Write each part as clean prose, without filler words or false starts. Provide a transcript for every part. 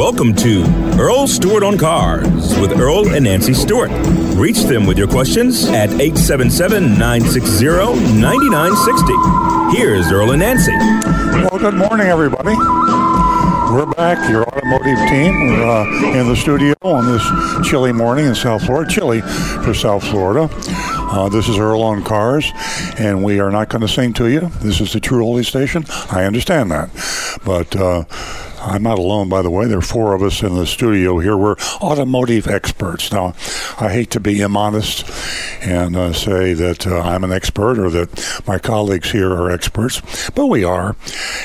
Welcome to Earl Stewart on Cars with Earl and Nancy Stewart. Reach them with your questions at 877-960-9960. Here's Earl and Nancy. Well, good morning, everybody. We're back, your automotive team. We're in the studio on this chilly morning in South Florida. Chilly for South Florida. This is Earl on Cars, and we are not going to sing to you. This is the true holy station. I understand that. But I'm not alone, by the way. There are four of us in the studio here. We're automotive experts. Now, I hate to be immodest and say that I'm an expert or that my colleagues here are experts, but we are.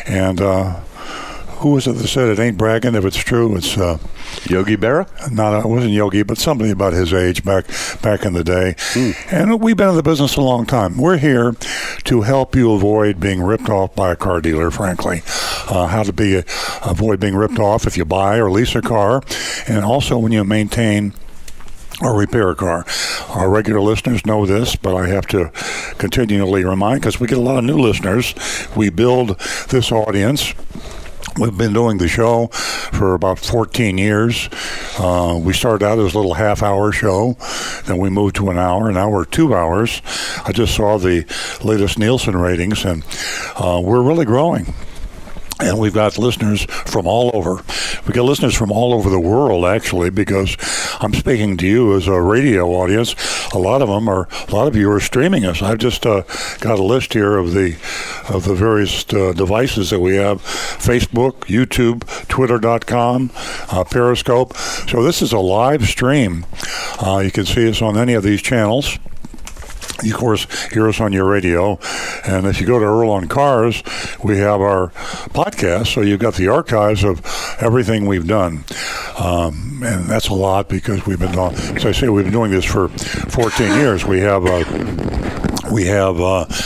And who was it that said it ain't bragging if it's true? It's Yogi Berra? No, it wasn't Yogi, but somebody about his age back in the day. And we've been in the business a long time. We're here to help you avoid being ripped off by a car dealer, frankly. How to avoid being ripped off if you buy or lease a car, and also when you maintain or repair a car. Our regular listeners know this, but I have to continually remind, because we get a lot of new listeners. We build this audience. We've been doing the show for about 14 years. We started out as a little half-hour show, then we moved to an hour, and now we're 2 hours. I just saw the latest Nielsen ratings, and we're really growing. And we've got listeners from all over. We got listeners from all over the world, actually, because I'm speaking to you as a radio audience. A lot of you are streaming us. I've just got a list here of the various devices that we have: Facebook, YouTube, Twitter.com, Periscope. So this is a live stream. You can see us on any of these channels. You, of course, hear us on your radio. And if you go to Earl on Cars, we have our podcast. So you've got the archives of everything we've done. And that's a lot because we've been, as I say, we've been doing this for 14 years. We have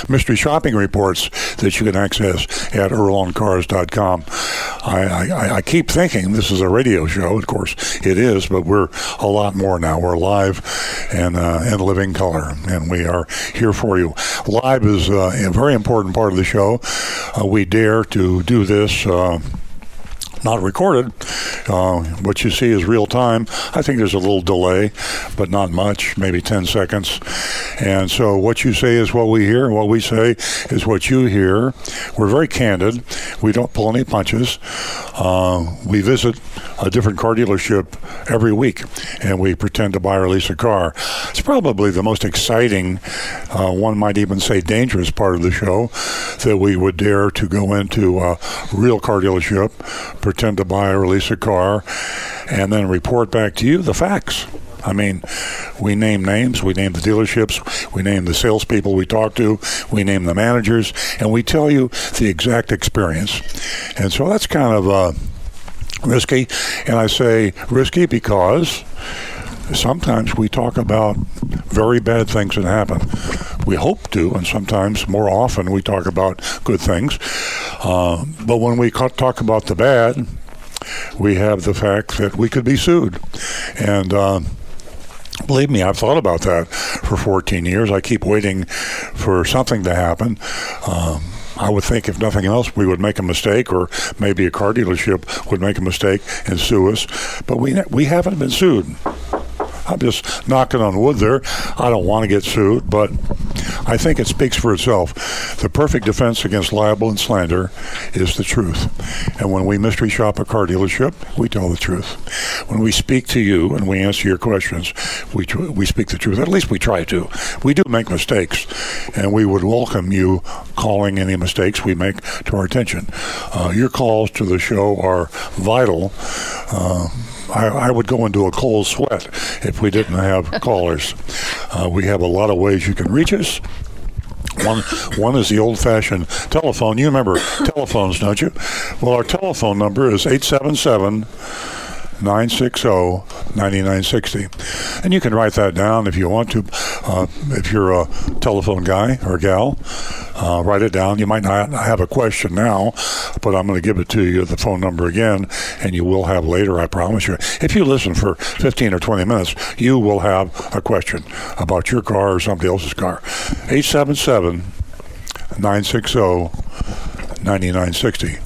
mystery shopping reports that you can access at EarlOnCars.com. I keep thinking this is a radio show. Of course, it is, but we're a lot more now. We're live and living color, and we are here for you. Live is a very important part of the show. We dare to do this. Not recorded. What you see is real time. I think there's a little delay, but not much, maybe 10 seconds. And so what you say is what we hear, and what we say is what you hear. We're very candid. We don't pull any punches. We visit a different car dealership every week, and we pretend to buy or lease a car. It's probably the most exciting, one might even say dangerous part of the show, that we would dare to go into a real car dealership, pretend to buy or lease a car, and then report back to you the facts. I mean, we name names, we name the dealerships, we name the salespeople we talk to, we name the managers, and we tell you the exact experience. And so that's kind of risky. And I say risky because sometimes we talk about very bad things that happen. We hope to, and sometimes more often we talk about good things. But when we talk about the bad, we have the fact that we could be sued. And believe me, I've thought about that for 14 years. I keep waiting for something to happen. I would think, if nothing else, we would make a mistake, or maybe a car dealership would make a mistake and sue us. But we haven't been sued. I'm just knocking on wood there. I don't want to get sued, but I think it speaks for itself. The perfect defense against libel and slander is the truth. And when we mystery shop a car dealership, we tell the truth. When we speak to you and we answer your questions, we speak the truth. At least we try to. We do make mistakes, and we would welcome you calling any mistakes we make to our attention. Your calls to the show are vital. I would go into a cold sweat if we didn't have callers. We have a lot of ways you can reach us. One is the old-fashioned telephone. You remember telephones, don't you? Well, our telephone number is 877-960-9960. And you can write that down if you want to. If you're a telephone guy or gal, write it down. You might not have a question now, but I'm going to give it to you, the phone number again, and you will have later, I promise you. If you listen for 15 or 20 minutes, you will have a question about your car or somebody else's car. 877-960-9960.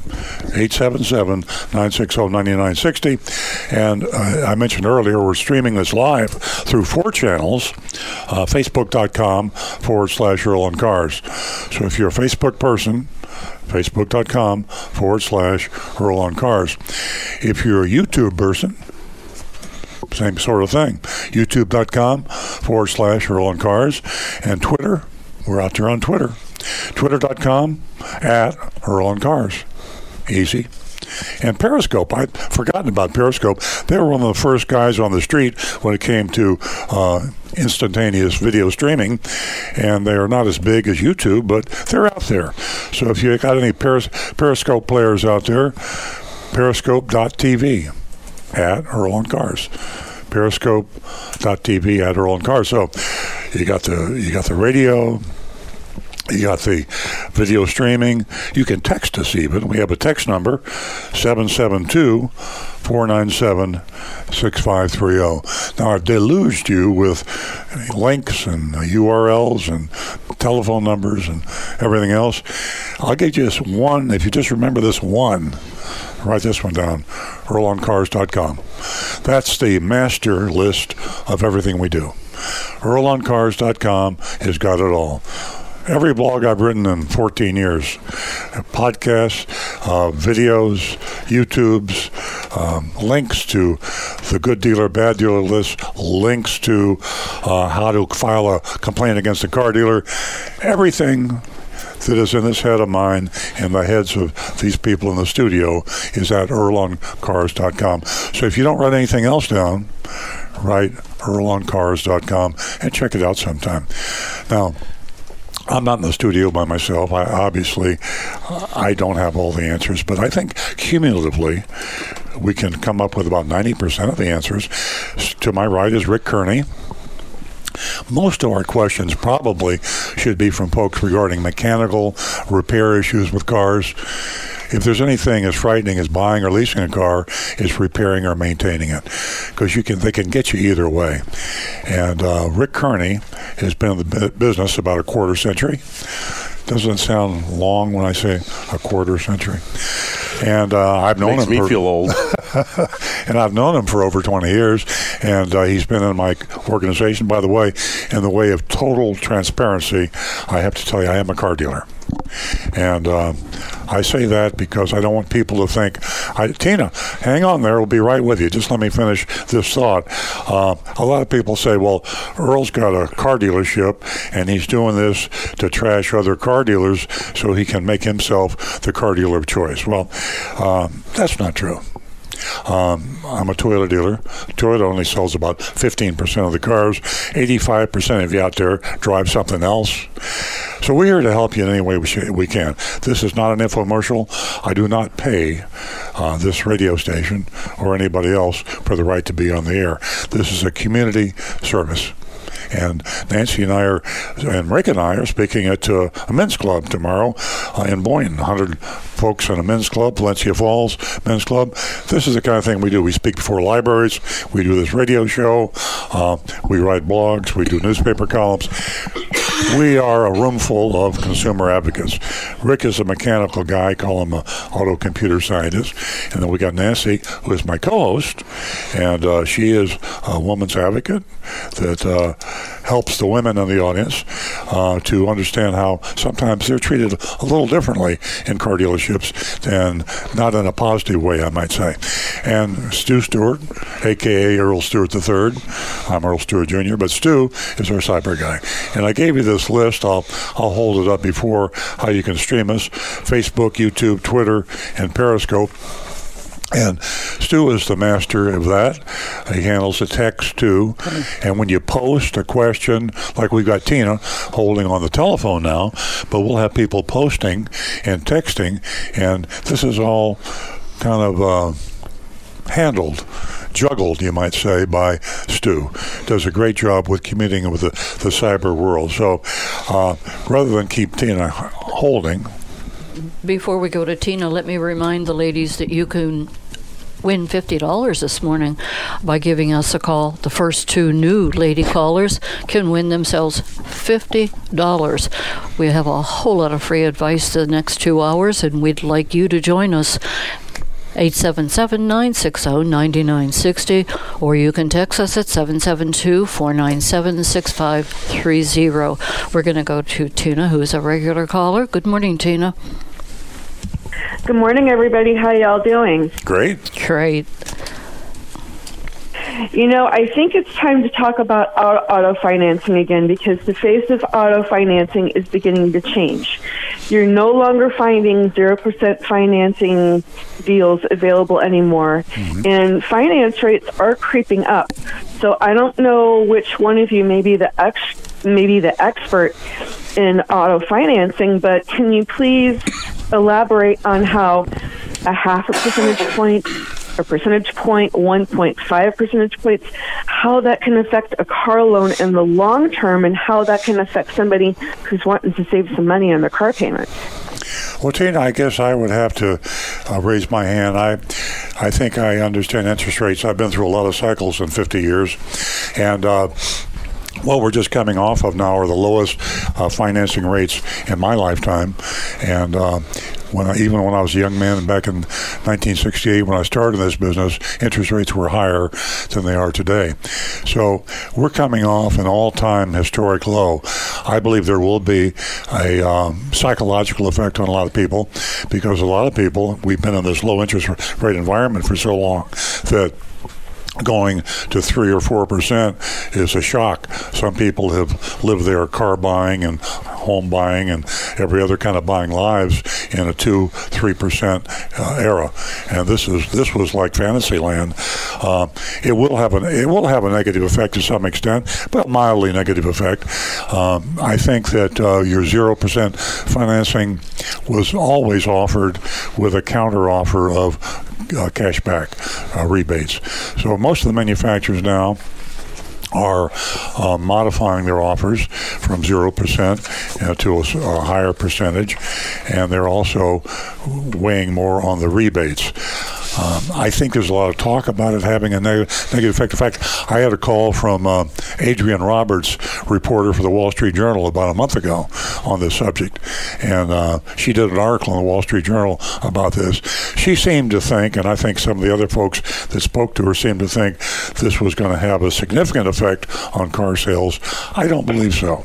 877-960-9960. And I mentioned earlier, we're streaming this live through four channels, facebook.com/EarlOnCars. So if you're a Facebook person, facebook.com/EarlOnCars. If you're a YouTube person, same sort of thing, youtube.com/EarlOnCars. And Twitter, we're out there on Twitter, twitter.com/EarlOnCars. Easy. And Periscope, I'd forgotten about Periscope. They were one of the first guys on the street when it came to instantaneous video streaming, and they are not as big as YouTube, but they're out there. So if you got any Periscope players out there, periscope.tv @EarlOnCars. Periscope.tv @EarlOnCars. So you got the radio, you got the video streaming. You can text us even. We have a text number, 772-497-6530. Now, I've deluged you with links and URLs and telephone numbers and everything else. I'll give you just one. If you just remember this one, write this one down, EarlOnCars.com. That's the master list of everything we do. EarlOnCars.com has got it all. Every blog I've written in 14 years, podcasts, videos, YouTubes, links to the good dealer, bad dealer list, links to how to file a complaint against a car dealer, everything that is in this head of mine and the heads of these people in the studio is at EarlOnCars.com. So if you don't write anything else down, write EarlOnCars.com and check it out sometime. Now, I'm not in the studio by myself. I don't have all the answers, but I think cumulatively we can come up with about 90% of the answers. To my right is Rick Kearney. Most of our questions probably should be from folks regarding mechanical repair issues with cars. If there's anything as frightening as buying or leasing a car, it's repairing or maintaining it, because they can get you either way. And Rick Kearney has been in the business about a quarter century. Doesn't sound long when I say a quarter century. And I've known him. Makes me feel old. And I've known him for over 20 years, and he's been in my organization. By the way, in the way of total transparency, I have to tell you, I am a car dealer. And I say that because I don't want people to think, Tina, hang on there, we'll be right with you. Just let me finish this thought. A lot of people say, well, Earl's got a car dealership, and he's doing this to trash other car dealers so he can make himself the car dealer of choice. Well, that's not true. I'm a Toyota dealer. Toyota only sells about 15% of the cars. 85% of you out there drive something else. So we're here to help you in any way we can. This is not an infomercial. I do not pay this radio station or anybody else for the right to be on the air. This is a community service. And Nancy and I are speaking at a men's club tomorrow in Boynton. 100 folks in a men's club, Valencia Falls Men's Club. This is the kind of thing we do. We speak before libraries. We do this radio show. We write blogs. We do newspaper columns. We are a room full of consumer advocates. Rick is a mechanical guy. Call him an auto computer scientist. And then we got Nancy, who is my co-host. And she is a woman's advocate that helps the women in the audience to understand how sometimes they're treated a little differently in car dealerships, and not in a positive way, I might say. And Stu Stewart, a.k.a. Earl Stewart III. I'm Earl Stewart Jr., but Stu is our cyber guy. And I gave you this list. I'll hold it up before how you can stream us, Facebook, YouTube, Twitter, and Periscope. And Stu is the master of that. He handles the text, too. And when you post a question, like we've got Tina holding on the telephone now, but we'll have people posting and texting. And this is all kind of juggled, you might say, by Stu. Does a great job with communicating with the cyber world. So rather than keep Tina holding... Before we go to Tina, let me remind the ladies that you can win $50 this morning by giving us a call. The first two new lady callers can win themselves $50. We have a whole lot of free advice the next 2 hours, and we'd like you to join us. 877-960-9960, or you can text us at 772-497-6530. We're going to go to Tina, who is a regular caller. Good morning, Tina. Good morning, everybody. How y'all doing? Great. You know, I think it's time to talk about auto financing again, because the face of auto financing is beginning to change. You're no longer finding 0% financing deals available anymore, and finance rates are creeping up. So I don't know which one of you may be the expert in auto financing, but can you please elaborate on how a half a percentage point, a percentage point, 1.5 percentage points, how that can affect a car loan in the long term, and how that can affect somebody who's wanting to save some money on their car payment? Well, Tina, I guess I would have to raise my hand. I think I understand interest rates. I've been through a lot of cycles in 50 years, and what we're just coming off of now are the lowest financing rates in my lifetime, and Even when I was a young man back in 1968, when I started this business, interest rates were higher than they are today. So we're coming off an all-time historic low. I believe there will be a psychological effect on a lot of people, because a lot of people, we've been in this low interest rate environment for so long that going to 3 or 4% is a shock. Some people have lived their car buying and home buying and every other kind of buying lives in a 2-3% era, and this was like fantasy land. It will have a negative effect to some extent, but mildly negative effect. I think that your 0% financing was always offered with a counter offer of cash back rebates. So most of the manufacturers now are modifying their offers from 0% to a higher percentage, and they're also weighing more on the rebates. I think there's a lot of talk about it having a negative effect. In fact, I had a call from Adrian Roberts, reporter for the Wall Street Journal, about a month ago on this subject, and she did an article in the Wall Street Journal about this. She seemed to think, and I think some of the other folks that spoke to her seemed to think, this was going to have a significant effect on car sales. I don't believe so,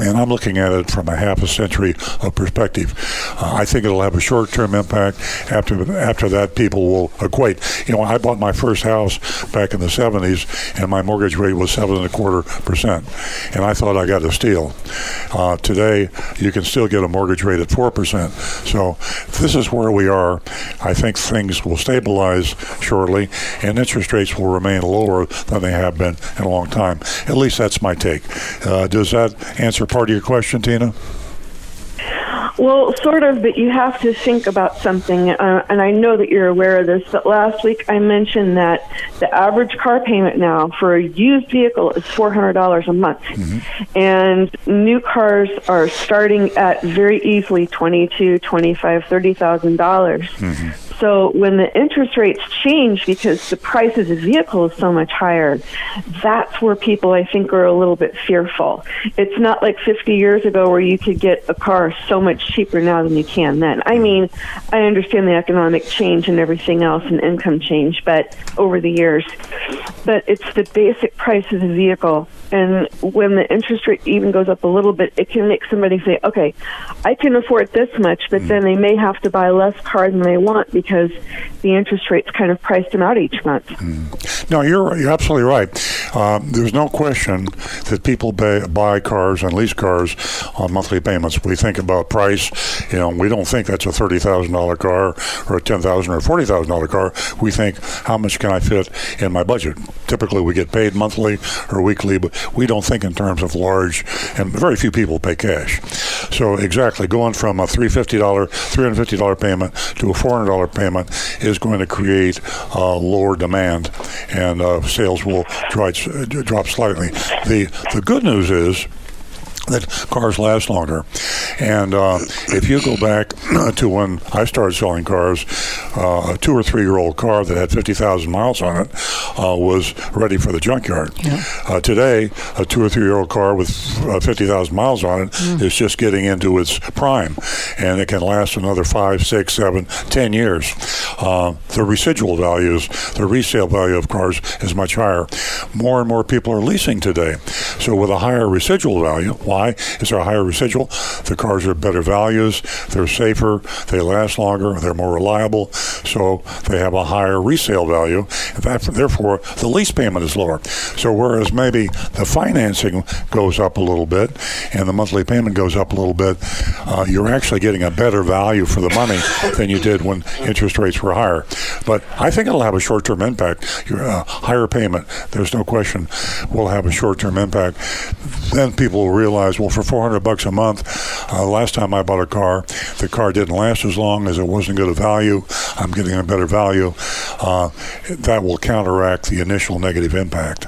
and I'm looking at it from a half a century of perspective. I think it'll have a short-term impact. After that, people will equate. You know, I bought my first house back in the 70s, and my mortgage rate was 7.25%, and I thought I got a steal. Today, you can still get a mortgage rate at 4%. So this is where we are. I think things will stabilize shortly, and interest rates will remain lower than they have been in a long time. At least that's my take. Does that answer part of your question, Tina? Well, sort of, but you have to think about something, and I know that you're aware of this, but last week I mentioned that the average car payment now for a used vehicle is $400 a month, and new cars are starting at very easily $22,000, $25,000, $30,000. So when the interest rates change because the price of the vehicle is so much higher, that's where people, I think, are a little bit fearful. It's not like 50 years ago where you could get a car so much cheaper now than you can then. I mean, I understand the economic change and everything else and income change, but over the years. But it's the basic price of the vehicle. And when the interest rate even goes up a little bit, it can make somebody say, okay, I can afford this much, but then they may have to buy less car than they want because the interest rates kind of priced them out each month. No, you're absolutely right. There's no question that people buy cars and lease cars on monthly payments. We think about price. You know, we don't think that's a $30,000 car or a $10,000 or $40,000 car. We think, how much can I fit in my budget? Typically, we get paid monthly or weekly, but we don't think in terms of large, and very few people pay cash. So exactly, going from a $350 payment to a $400 payment is going to create lower demand, and sales will drop slightly. The good news is that cars last longer. And if you go back to when I started selling cars, a 2 or 3 year old car that had 50,000 miles on it was ready for the junkyard. Yeah. Today, a 2 or 3 year old car with 50,000 miles on it is just getting into its prime, and it can last another 5, 6, 7, 10 years. The residual values, the resale value of cars is much higher. More and more people are leasing today. So with a higher residual value, why is there a higher residual? The cars are better values, they're safer, they last longer, they're more reliable, so they have a higher resale value. And that, therefore, the lease payment is lower. So whereas maybe the financing goes up a little bit and the monthly payment goes up a little bit, you're actually getting a better value for the money than you did when interest rates were higher. But I think it'll have a short-term impact. Your higher payment, there's no question, will have a short-term impact. Then people will realize, well, for $400 a month, last time I bought a car, the car didn't last as long as it wasn't good a value. I'm getting a better value. That will counteract the initial negative impact.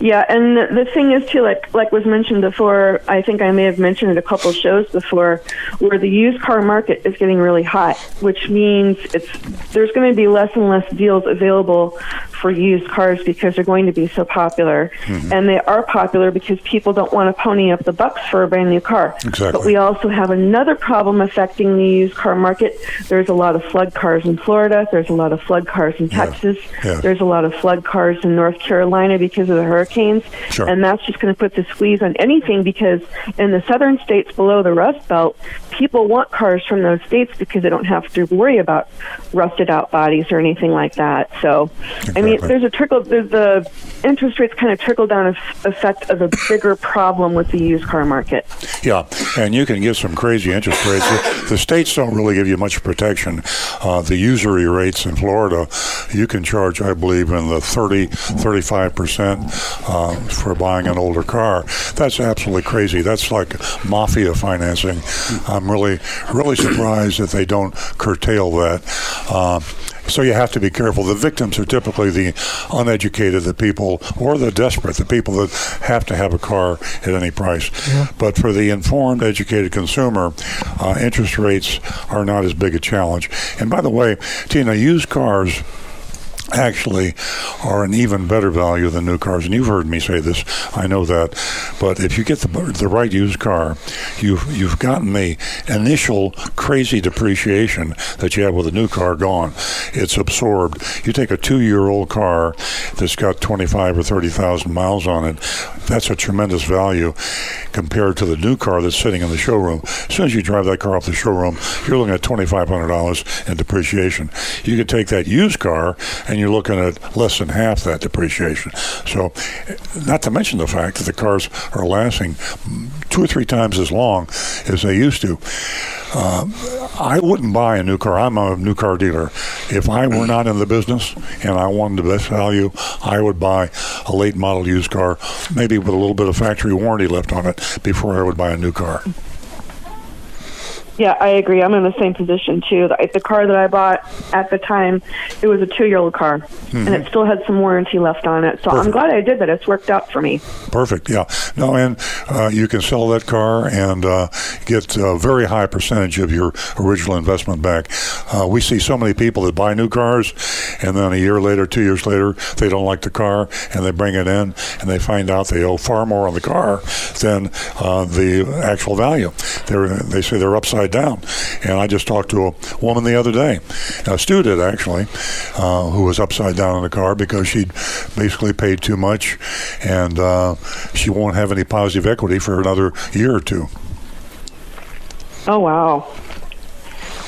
Yeah, and the thing is, too, like was mentioned before, I think I may have mentioned it a couple shows before, where the used car market is getting really hot, which means there's going to be less and less deals available for used cars because they're going to be so popular. Mm-hmm. And they are popular because people don't want to pony up the bucks for a brand new car. Exactly. But we also have another problem affecting the used car market. There's a lot of flood cars in Florida. There's a lot of flood cars in Texas. Yeah. Yeah. There's a lot of flood cars in North Carolina because of the hurricanes. Sure. And that's just going to put the squeeze on anything, because in the southern states below the Rust Belt, people want cars from those states because they don't have to worry about rusted out bodies or anything like that. So, exactly. I mean, the interest rates kind of trickle-down effect of a bigger problem with the used car market. Yeah, and you can get some crazy interest rates. The states don't really give you much protection. The usury rates in Florida, you can charge, I believe, in the 30-35% for buying an older car. That's absolutely crazy. That's like mafia financing. I'm really surprised that they don't curtail that. So you have to be careful. The victims are typically the uneducated, the people, or the desperate, the people that have to have a car at any price. Yeah. But for the informed, educated consumer, interest rates are not as big a challenge. And by the way, Tina, used cars actually are an even better value than new cars. And you've heard me say this, I know that. But if you get the right used car, you've gotten the initial crazy depreciation that you have with a new car gone. It's absorbed. You take a 2-year-old car that's got 25 or 30,000 miles on it, that's a tremendous value compared to the new car that's sitting in the showroom. As soon as you drive that car off the showroom, you're looking at $2,500 in depreciation. You could take that used car and you're looking at less than half that depreciation. So, not to mention the fact that the cars are lasting 2 or 3 times as long as they used to. I wouldn't buy a new car. I'm a new car dealer. If I were not in the business and I wanted the best value, I would buy a late model used car, maybe with a little bit of factory warranty left on it, before I would buy a new car. Yeah, I agree. I'm in the same position, too. The car that I bought at the time, it was a 2-year-old car, and it still had some warranty left on it. So perfect. I'm glad I did that. It's worked out for me. Perfect, yeah. No, and you can sell that car and get a very high percentage of your original investment back. We see so many people that buy new cars, and then a year later, 2 years later, they don't like the car, and they bring it in, and they find out they owe far more on the car than the actual value. They say they're upside down. And I just talked to a woman the other day, a student actually, who was upside down in the car because she'd basically paid too much, and she won't have any positive equity for another year or two. Oh, wow.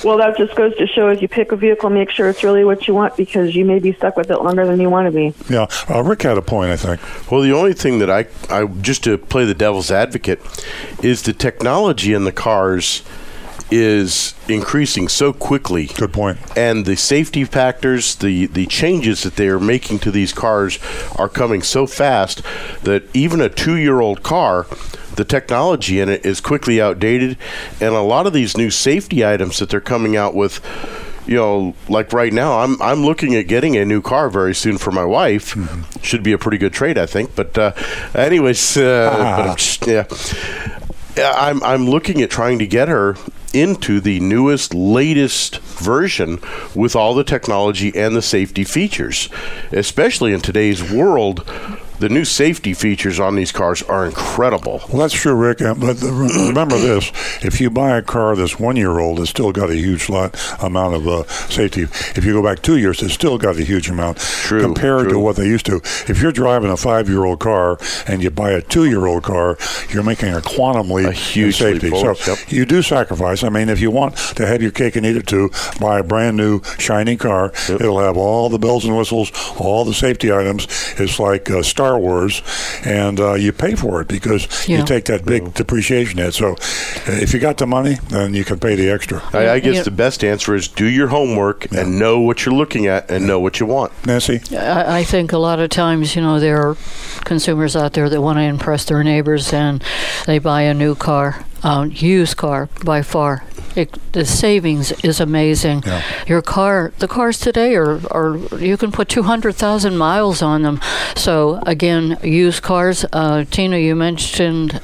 Well, that just goes to show, as you pick a vehicle, make sure it's really what you want, because you may be stuck with it longer than you want to be. Yeah. Rick had a point, I think. Well, the only thing that I just to play the devil's advocate, is the technology in the cars is increasing so quickly. Good point. And the safety factors, the changes that they are making to these cars are coming so fast that even a 2-year-old car, the technology in it is quickly outdated. And a lot of these new safety items that they're coming out with, you know, like right now, I'm looking at getting a new car very soon for my wife. Mm-hmm. Should be a pretty good trade, I think. But I'm looking at trying to get her into the newest, latest version with all the technology and the safety features. Especially in today's world, the new safety features on these cars are incredible. Well, that's true, Rick. But remember this. If you buy a car that's 1 year old, it's still got a huge amount of safety. If you go back 2 years, it's still got a huge amount compared to what they used to. If you're driving a 5-year-old car and you buy a 2-year-old car, you're making a quantum leap in safety. You do sacrifice. I mean, if you want to have your cake and eat it too, buy a brand new, shiny car. Yep. It'll have all the bells and whistles, all the safety items. It's like Star Wars, and you pay for it because you take that big depreciation hit. So if you got the money, then you can pay the extra. I guess the best answer is do your homework and know what you're looking at and know what you want. Nancy? I think a lot of times, you know, there are consumers out there that want to impress their neighbors, and they buy a new car. Used car by far, the savings is amazing. Yeah. The cars today are you can put 200,000 miles on them. So again, used cars. Tina, you mentioned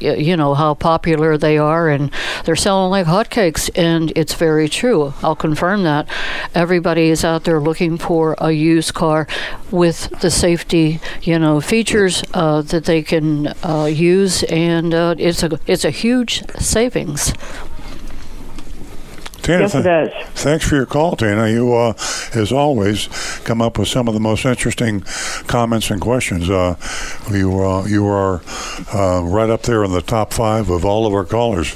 you know how popular they are, and they're selling like hotcakes, and it's very true. I'll confirm that. Everybody is out there looking for a used car with the safety, you know, features that they can use, and it's a huge savings. Tina, yes, it does. Thanks for your call, Tina. You, as always, come up with some of the most interesting comments and questions. You are right up there in the top 5 of all of our callers,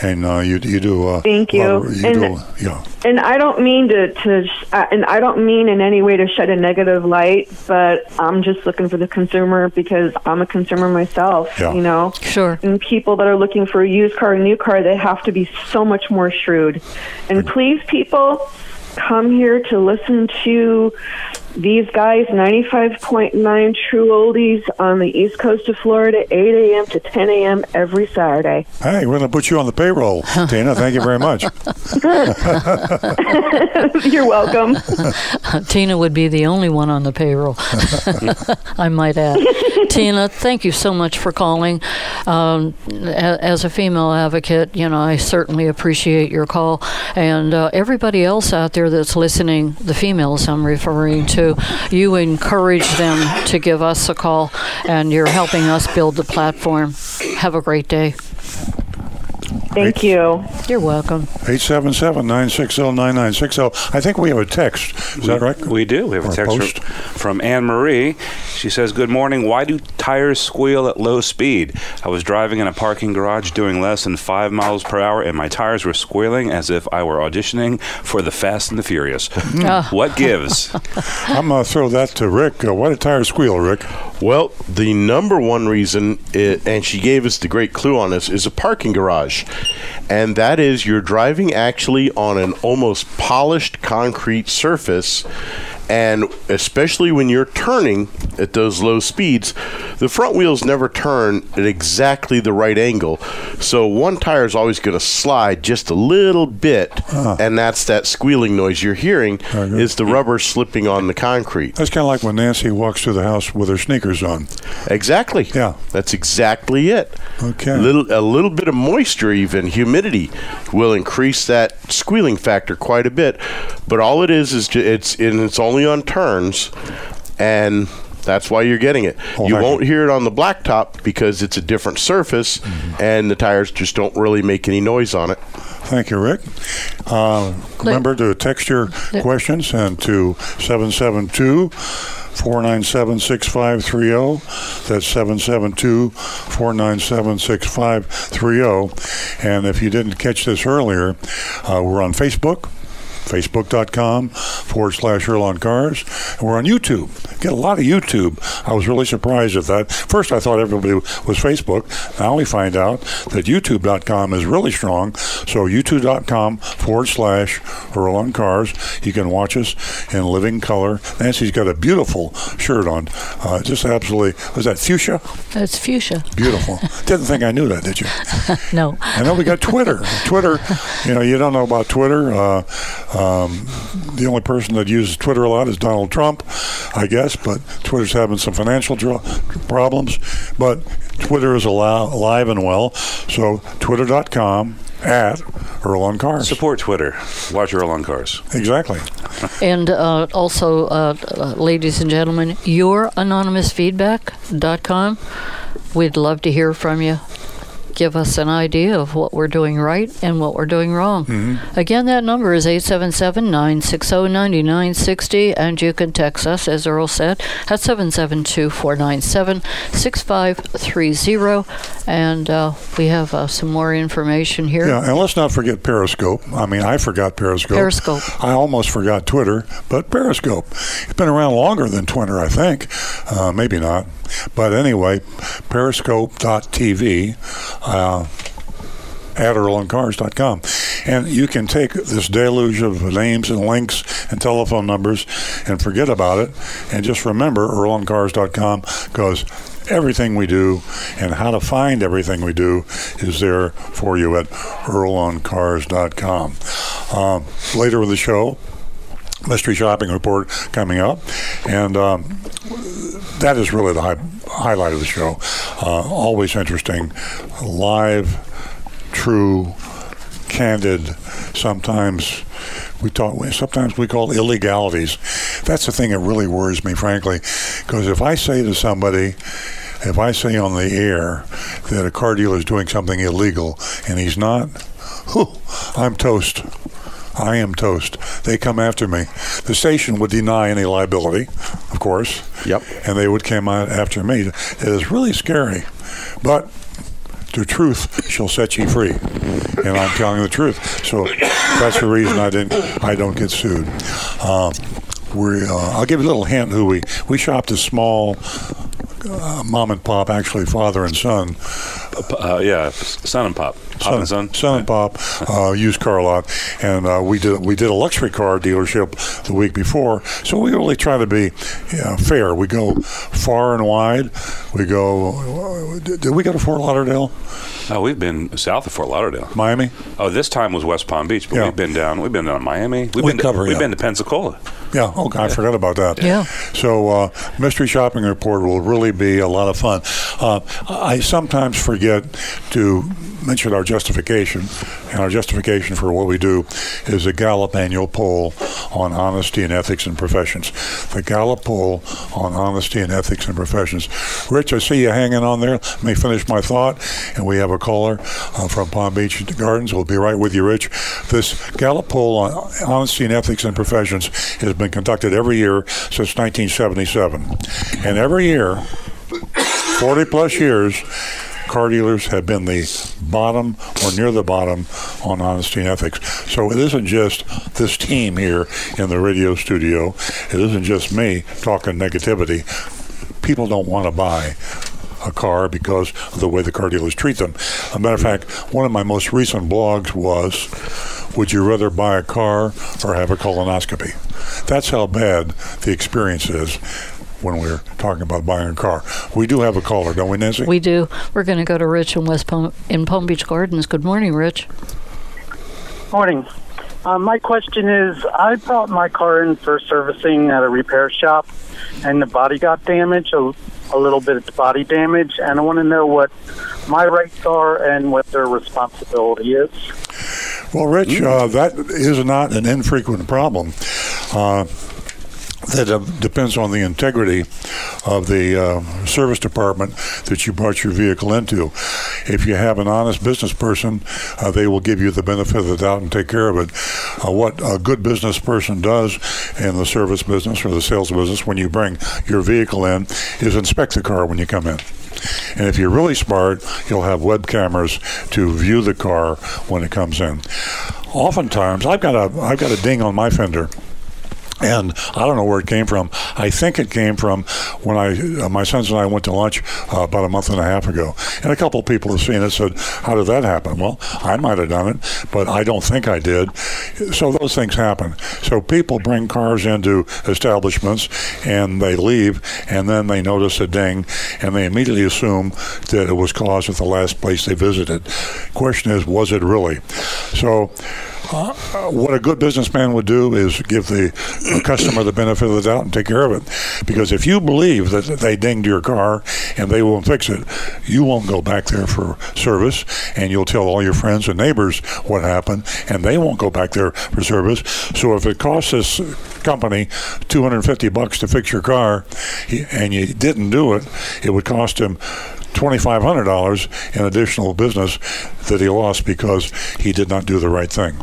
and you do. Thank you. And I don't mean and I don't mean in any way to shed a negative light, but I'm just looking for the consumer because I'm a consumer myself. Yeah. You know, sure. And people that are looking for a used car, a new car, they have to be so much more shrewd. And please, people, come here to listen to these guys, 95.9 True Oldies on the east coast of Florida, 8 a.m. to 10 a.m. every Saturday. Hey, we're going to put you on the payroll, Tina. Thank you very much. You're welcome. Tina would be the only one on the payroll, I might add. Tina, thank you so much for calling. As a female advocate, you know, I certainly appreciate your call. And everybody else out there that's listening, the females I'm referring to, you encourage them to give us a call, and you're helping us build the platform. Have a great day. Thank you. You're welcome. 877-960-9960. I think we have a text. Is that right? We do. We have a text from Anne Marie. She says, good morning. Why do tires squeal at low speed? I was driving in a parking garage doing less than 5 miles per hour, and my tires were squealing as if I were auditioning for the Fast and the Furious. What gives? I'm going to throw that to Rick. Why do tires squeal, Rick? Well, the number one reason, and she gave us the great clue on this, is a parking garage. And that is you're driving actually on an almost polished concrete surface, and especially when you're turning at those low speeds, the front wheels never turn at exactly the right angle. So one tire is always going to slide just a little bit, and that's that squealing noise you're hearing is the rubber slipping on the concrete. That's kind of like when Nancy walks through the house with her sneakers on. Exactly. Yeah. That's exactly it. Okay. A little bit of moisture, even humidity, will increase that squealing factor quite a bit. But all it is it's only on turns, and that's why you're getting it. You won't hear it on the blacktop because it's a different surface, and the tires just don't really make any noise on it. Thank you, Rick. Remember to text your questions and to 772-497-6530. That's 772-497-6530. And if you didn't catch this earlier, we're on Facebook. Facebook.com/EarlOnCars. We're on YouTube, get a lot of YouTube. I was really surprised at that. First, I thought everybody was Facebook. I only find out that YouTube.com is really strong. So YouTube.com/ Earl on Cars. You can watch us in living color. Nancy's got a beautiful shirt on. Just absolutely, was that fuchsia? It's fuchsia. Beautiful. Didn't think I knew that, did you? No. And then we got Twitter. You know, you don't know about Twitter. The only person that uses Twitter a lot is Donald Trump, I guess, but Twitter's having some financial problems. But Twitter is alive and well. So Twitter.com. At Earl on Cars. Support Twitter. Watch Earl on Cars. Exactly. And also, ladies and gentlemen, youranonymousfeedback.com. We'd love to hear from you. Give us an idea of what we're doing right and what we're doing wrong. Mm-hmm. Again, that number is 877-960-9960, and you can text us, as Earl said, at 772-497-6530. And we have some more information here. Yeah, and let's not forget Periscope. I mean, I forgot Periscope. I almost forgot Twitter, but Periscope. It's been around longer than Twitter, I think. Maybe not. But anyway, Periscope.tv, at EarlOnCars.com. And you can take this deluge of names and links and telephone numbers and forget about it. And just remember EarlOnCars.com, because everything we do and how to find everything we do is there for you at EarlOnCars.com. Later in the show, mystery shopping report coming up. And that is really the highlight of the show. Always interesting, live, true, candid, sometimes we call illegalities. That's the thing that really worries me, frankly, because if I say to somebody, if I say on the air that a car dealer is doing something illegal and he's not, I'm toast. I am toast. They come after me. The station would deny any liability, of course. Yep. And they would come out after me. It is really scary. But the truth shall set you free. And I'm telling the truth. So that's the reason I don't get sued. I'll give you a little hint who we shopped a small mom and pop, actually father and son. Son and pop. Used car lot, and we did a luxury car dealership the week before. So we really try to be fair. We go far and wide. We go. Did we go to Fort Lauderdale? Oh, we've been south of Fort Lauderdale, Miami. Oh, this time was West Palm Beach, but yeah. We've been down to Miami. We've been to Pensacola. Yeah. Oh, I forgot about that. Yeah. So mystery shopping report will really be a lot of fun. I sometimes forget to mention our justification, and our justification for what we do is the Gallup annual poll on honesty and ethics and professions. The Gallup poll on honesty and ethics and professions. Rich, I see you hanging on there. Let me finish my thought, and we have a caller from Palm Beach Gardens. We'll be right with you, Rich. This Gallup poll on honesty and ethics and professions has been conducted every year since 1977, and every year, 40 plus years, car dealers have been the bottom or near the bottom on honesty and ethics. So it isn't just this team here in the radio studio. It isn't just me talking negativity. People don't want to buy a car because of the way the car dealers treat them. As a matter of fact, one of my most recent blogs was, would you rather buy a car or have a colonoscopy? That's how bad the experience is when we're talking about buying a car. We do have a caller, don't we, Nancy? We do. We're going to go to Rich in Palm Beach Gardens. Good morning, Rich. Morning. My question is, I brought my car in for servicing at a repair shop, and the body got damaged, a little bit of the body damage, and I want to know what my rights are and what their responsibility is. Well, Rich, that is not an infrequent problem. That depends on the integrity of the service department that you brought your vehicle into. If you have an honest business person, they will give you the benefit of the doubt and take care of it. What a good business person does in the service business or the sales business when you bring your vehicle in is inspect the car when you come in. And if you're really smart, you'll have web cameras to view the car when it comes in. Oftentimes, I've got a ding on my fender. And I don't know where it came from. I think it came from when my sons and I went to lunch about a month and a half ago. And a couple of people have seen it said, how did that happen? Well, I might have done it, but I don't think I did. So those things happen. So people bring cars into establishments and they leave, and then they notice a ding, and they immediately assume that it was caused at the last place they visited. Question is, was it really? So what a good businessman would do is give the customer the benefit of the doubt and take care of it. Because if you believe that they dinged your car and they won't fix it, you won't go back there for service, and you'll tell all your friends and neighbors what happened, and they won't go back there for service. So if it costs this company $250 to fix your car and you didn't do it, it would cost him $2,500 in additional business that he lost because he did not do the right thing.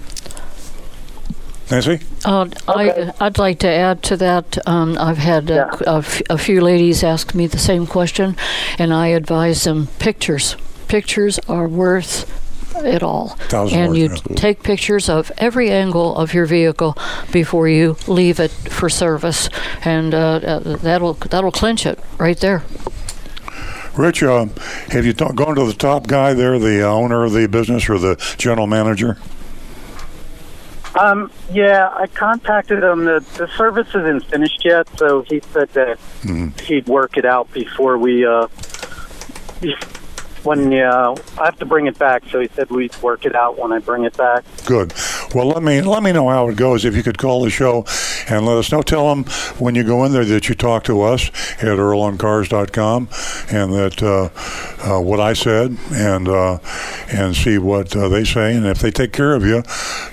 Nancy? I'd like to add to that. I've had a few ladies ask me the same question, and I advise them pictures. Pictures are worth it all. Take pictures of every angle of your vehicle before you leave it for service, and that'll clinch it right there. Rich, have you gone to the top guy there, the owner of the business or the general manager? Yeah, I contacted him. The service isn't finished yet, so he said that he'd work it out before we I have to bring it back, so he said we'd work it out when I bring it back. Good. Well, let me know how it goes. If you could call the show and let us know. Tell them when you go in there that you talk to us at EarlOnCars.com and that what I said and see what they say. And if they take care of you,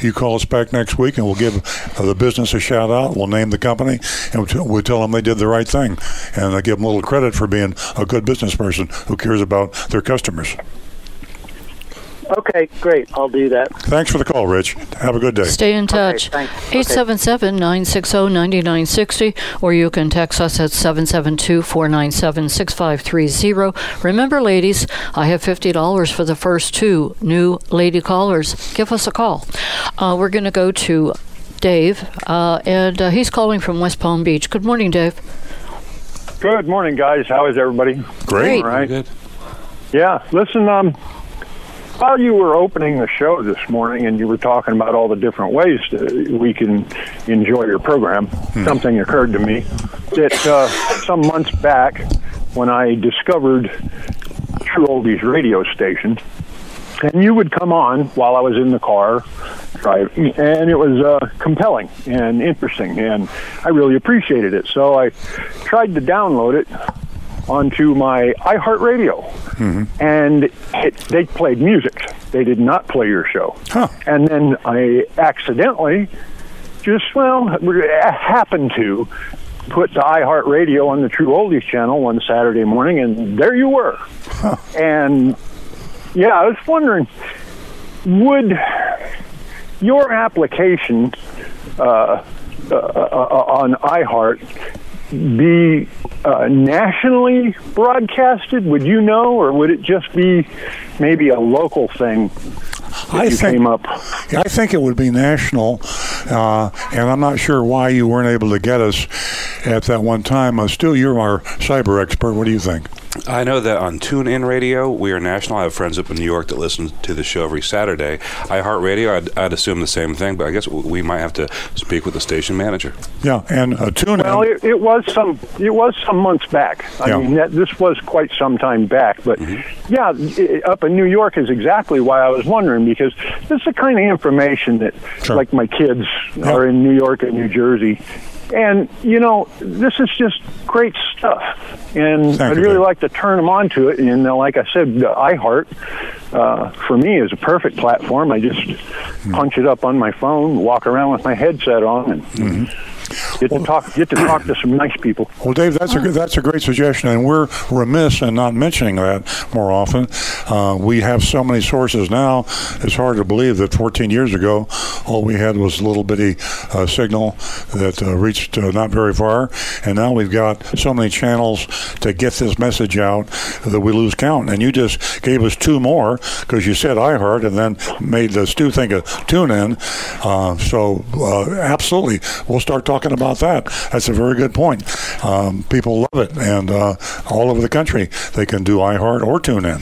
you call us back next week and we'll give the business a shout out. We'll name the company and we'll tell them they did the right thing. And I give them a little credit for being a good business person who cares about their customers. Okay, great. I'll do that. Thanks for the call, Rich. Have a good day. Stay in touch. Okay, 877-960-9960, or you can text us at 772-497-6530. Remember, ladies, I have $50 for the first two new lady callers. Give us a call. We're going to go to Dave, and he's calling from West Palm Beach. Good morning, Dave. Good morning, guys. How is everybody? Great. All right. Good. Yeah. Listen, while you were opening the show this morning and you were talking about all the different ways that we can enjoy your program, something occurred to me that some months back when I discovered True Oldies radio station, and you would come on while I was in the car driving, and it was compelling and interesting, and I really appreciated it. So I tried to download it onto my iHeartRadio, and they played music. They did not play your show. Huh. And then I accidentally happened to put the iHeartRadio on the True Oldies channel one Saturday morning, and there you were. Huh. And, I was wondering, would your application on iHeart be nationally broadcasted? Would you know, or would it just be maybe a local thing came up? I think it would be national, and I'm not sure why you weren't able to get us at that one time. Stu, you're our cyber expert. What do you think? I know that on TuneIn Radio, we are national. I have friends up in New York that listen to the show every Saturday. iHeartRadio, I'd assume the same thing, but I guess we might have to speak with the station manager. Yeah, and TuneIn. Well, it was some months back. I mean, this was quite some time back, but up in New York is exactly why I was wondering, because this is the kind of information that, like my kids are in New York and New Jersey. And, this is just great stuff. And I'd really like to turn them on to it. And like I said, the iHeart, for me, is a perfect platform. I just punch it up on my phone, walk around with my headset on, and get to talk to some nice people. Well, Dave, that's a great suggestion, and we're remiss in not mentioning that more often. We have so many sources now, it's hard to believe that 14 years ago, all we had was a little bitty signal that reached not very far, and now we've got so many channels to get this message out that we lose count. And you just gave us two more, because you said iHeart and then made Stu think of TuneIn. So absolutely, we'll start talking about about that? That's a very good point. People love it, and all over the country they can do iHeart or TuneIn.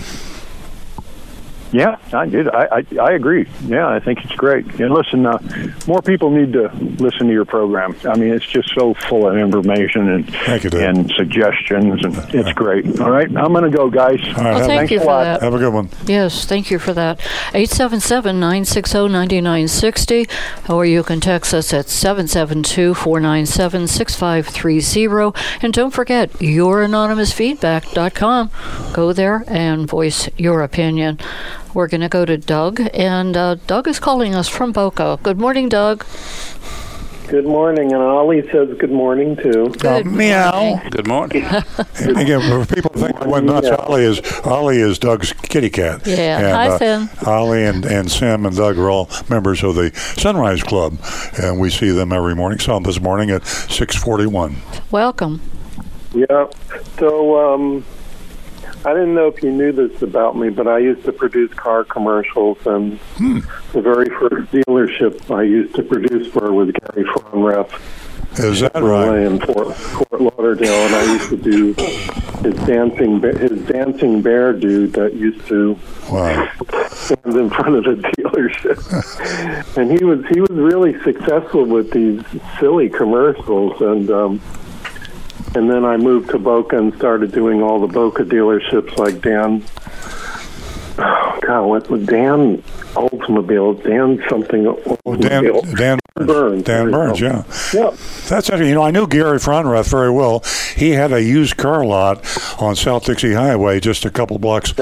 Yeah, I did. I agree. Yeah, I think it's great. And listen, more people need to listen to your program. I mean, it's just so full of information and suggestions, and it's great. All right, I'm going to go, guys. All right, well, thank you for that. Have a good one. Yes, thank you for that. 877-960-9960, or you can text us at 772-497-6530. And don't forget, youranonymousfeedback.com. Go there and voice your opinion. We're going to go to Doug, and Doug is calling us from Boca. Good morning, Doug. Good morning, and Ollie says good morning, too. Good meow. Good morning. Again, for people think when that's Ollie is Doug's kitty cat. Yeah, and, hi, Sam. Ollie and Sam and Doug are all members of the Sunrise Club, and we see them every morning. Saw them this morning at 6:41. Welcome. Yeah, so... I didn't know if you knew this about me, but I used to produce car commercials, and the very first dealership I used to produce for was Gary Fronrath. Is that right? In Fort Lauderdale, and I used to do his dancing bear dude that used to stand in front of the dealership, and he was really successful with these silly commercials, And then I moved to Boca and started doing all the Boca dealerships like Dan Oldsmobile, Dan something. Oldsmobile. Dan Burns, yeah. That's interesting. You know, I knew Gary Fronrath very well. He had a used car lot on South Dixie Highway, just a couple blocks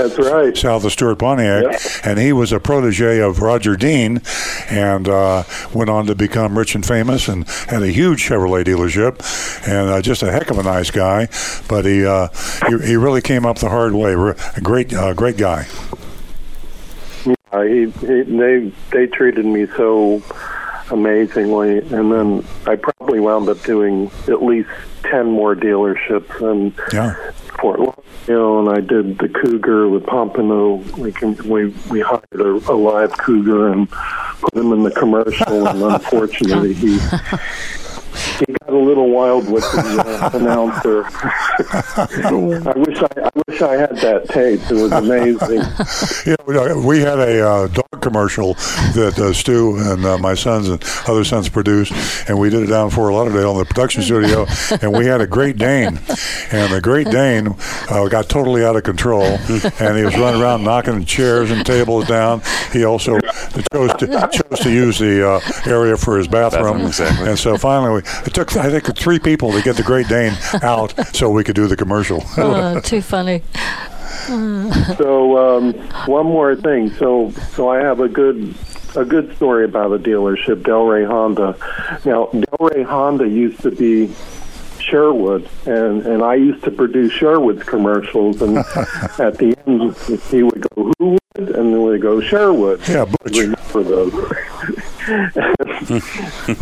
south of Stewart Pontiac, and he was a protege of Roger Dean, and went on to become rich and famous, and had a huge Chevrolet dealership, and just a heck of a nice guy. But he really came up the hard way. A great guy. They treated me so amazingly, and then I probably wound up doing at least 10 more dealerships in Fort Lauderdale, and I did the Cougar with Pompano. We hired a live Cougar and put him in the commercial, and unfortunately he got a little wild with the announcer. I wish I had that tape. It was amazing. We had a dog commercial that Stu and my sons and other sons produced, and we did it down in Fort Lauderdale in the production studio, and we had a Great Dane. And the Great Dane got totally out of control, and he was running around knocking chairs and tables down. He also chose to use the area for his bathroom. Exactly. And so finally, it took, I think, 3 people to get the Great Dane out so we could do the commercial. Too funny. So one more thing. So I have a good story about a dealership, Delray Honda. Now, Delray Honda used to be Sherwood, and I used to produce Sherwood's commercials, and at the end he would go, "Who would?" and then we'd go, "Sherwood." Yeah, Butch. Remember those.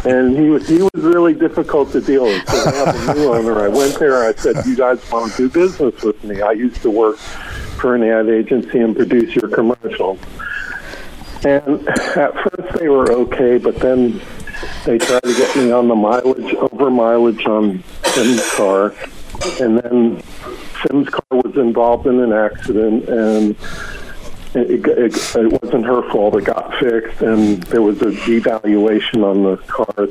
And he was really difficult to deal with. So I have a new owner. I went there and I said, "You guys want to do business with me? I used to work for an ad agency and produce your commercials." And at first they were okay, but then they tried to get me on the over mileage on Sim's car. And then Sim's car was involved in an accident, and it wasn't her fault. It got fixed, and there was a devaluation on the car.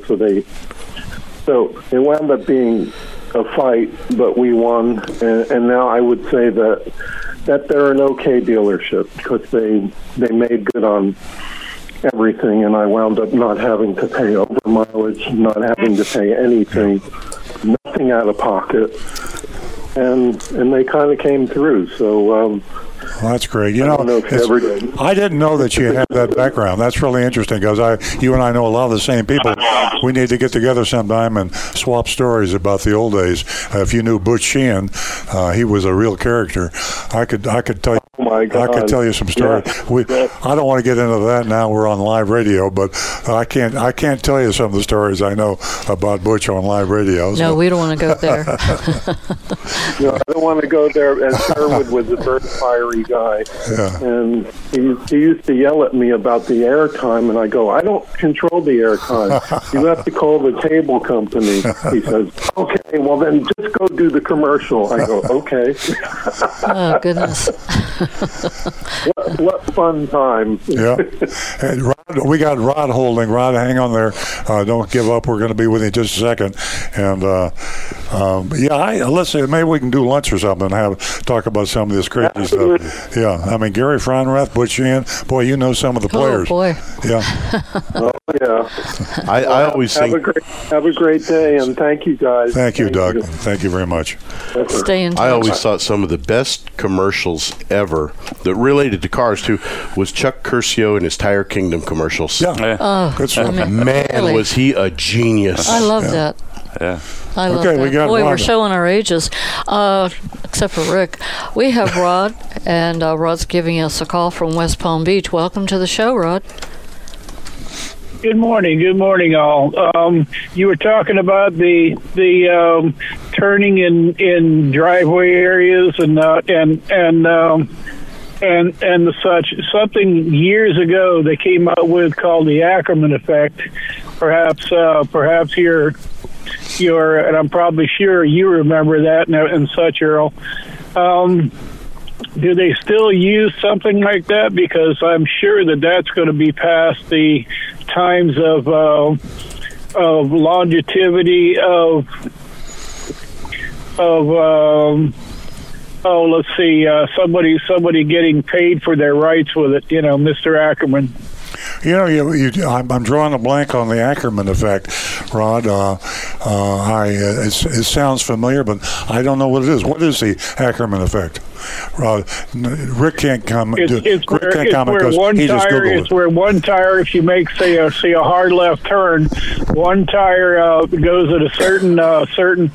So it wound up being a fight, but we won. And now I would say that they're an okay dealership because they made good on everything, and I wound up not having to pay over mileage, not having to pay anything, nothing out of pocket, and they kind of came through. So well, that's great. You know, I didn't know that you had that background. That's really interesting, because you and I know a lot of the same people. We need to get together sometime and swap stories about the old days. If you knew Butch Sheehan, he was a real character. I could tell you. Oh my God. I could tell you some stories. Yeah. I don't want to get into that now. We're on live radio, but I can't tell you some of the stories I know about Butch on live radio. So. No, we don't want to go there. No, I don't want to go there. And Sherwood was a very fiery guy, and he used to yell at me about the airtime, and I go, I don't control the airtime. You have to call the cable company. He says, okay, well then just go do the commercial. I go, okay. Oh, goodness. What fun time. Yeah. And Ron, we got Ron holding. Ron, hang on there. Don't give up. We're going to be with you in just a second. And, let's say maybe we can do lunch or something and talk about some of this crazy stuff. Yeah. I mean, Gary Fronrath, Butch Yen, boy, you know some of the players. Oh, boy. Yeah. Oh, yeah. I always think. Have a great day, and thank you, guys. Thank you, Doug. Thank you very much. Stay in touch. I always thought some of the best commercials ever that related to cars, too, was Chuck Curcio and his Tire Kingdom commercials. Yeah. Good stuff. I mean, man, really, was he a genius. I love that. Yeah. I love that. We got Boy, Rhonda. We're showing our ages, except for Rick. We have Rod, and Rod's giving us a call from West Palm Beach. Welcome to the show, Rod. Good morning. Good morning, all. You were talking about the turning in driveway areas and the such. Something years ago they came out with called the Ackerman effect. Perhaps your and I'm probably sure you remember that and such, Earl. Do they still use something like that? Because I'm sure that's going to be past the times of longevity somebody getting paid for their rights with it, Mr. Ackerman. I'm drawing a blank on the Ackerman effect, Rod. It sounds familiar, but I don't know what it is. What is the Ackerman effect? Rod, Rick can't comment. It's where one tire, if you make say a hard left turn, one tire goes at a certain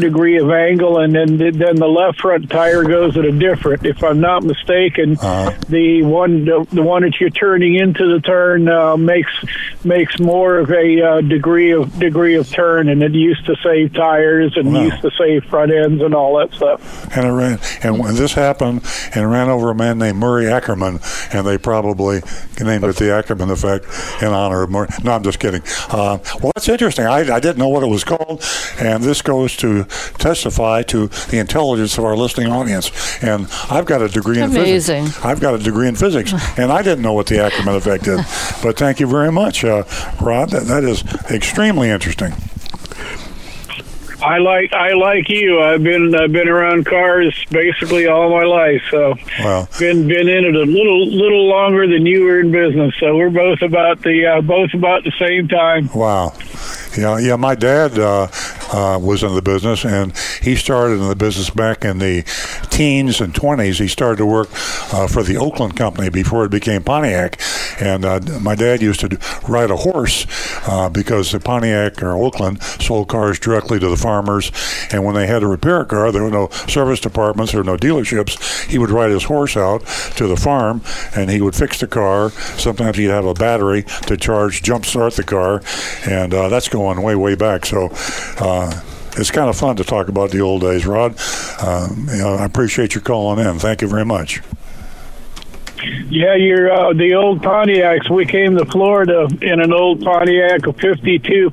degree of angle, and then the left front tire goes at a different. If I'm not mistaken, the one that you're turning into the turn makes more of a degree of turn, and it used to save tires and used to save front ends and all that stuff. And it ran when this happened and ran over a man named Murray Ackerman, and they probably named it the Ackerman effect in honor of Murray. No, I'm just kidding. Well, that's interesting. I didn't know what it was called, and this goes to testify to the intelligence of our listening audience. And I've got a degree in physics. And I didn't know what the Ackerman effect is. But thank you very much, Rod. That is extremely interesting. I like you. I've been around cars basically all my life, so been in it a little longer than you were in business. So we're both about the same time. Wow. Yeah. My dad was in the business, and he started in the business back in the teens and 20s. He started to work for the Oakland company before it became Pontiac. And my dad used to ride a horse because the Pontiac or Oakland sold cars directly to the farmers. And when they had to repair a car, there were no service departments or no dealerships. He would ride his horse out to the farm, and he would fix the car. Sometimes he'd have a battery to charge, jump start the car, and that's going way back. So it's kind of fun to talk about the old days, Rod. I appreciate your calling in. Thank you very much. Yeah, you're the old Pontiacs. We came to Florida in an old Pontiac, a 52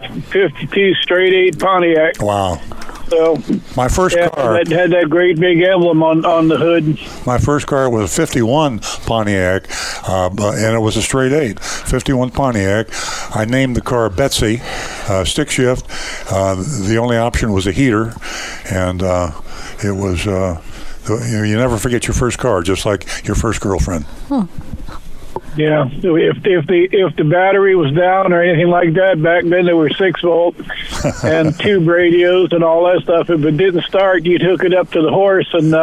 straight 8 Pontiac. Wow. So my first car had that great big emblem on the hood. My first car was a 51 Pontiac, and it was a straight 8, 51 Pontiac. I named the car Betsy, stick shift. The only option was a heater, and it was. You never forget your first car, just like your first girlfriend. Huh. Yeah, if the battery was down or anything like that, back then there were 6 volt and tube radios and all that stuff. If it didn't start, you'd hook it up to the horse and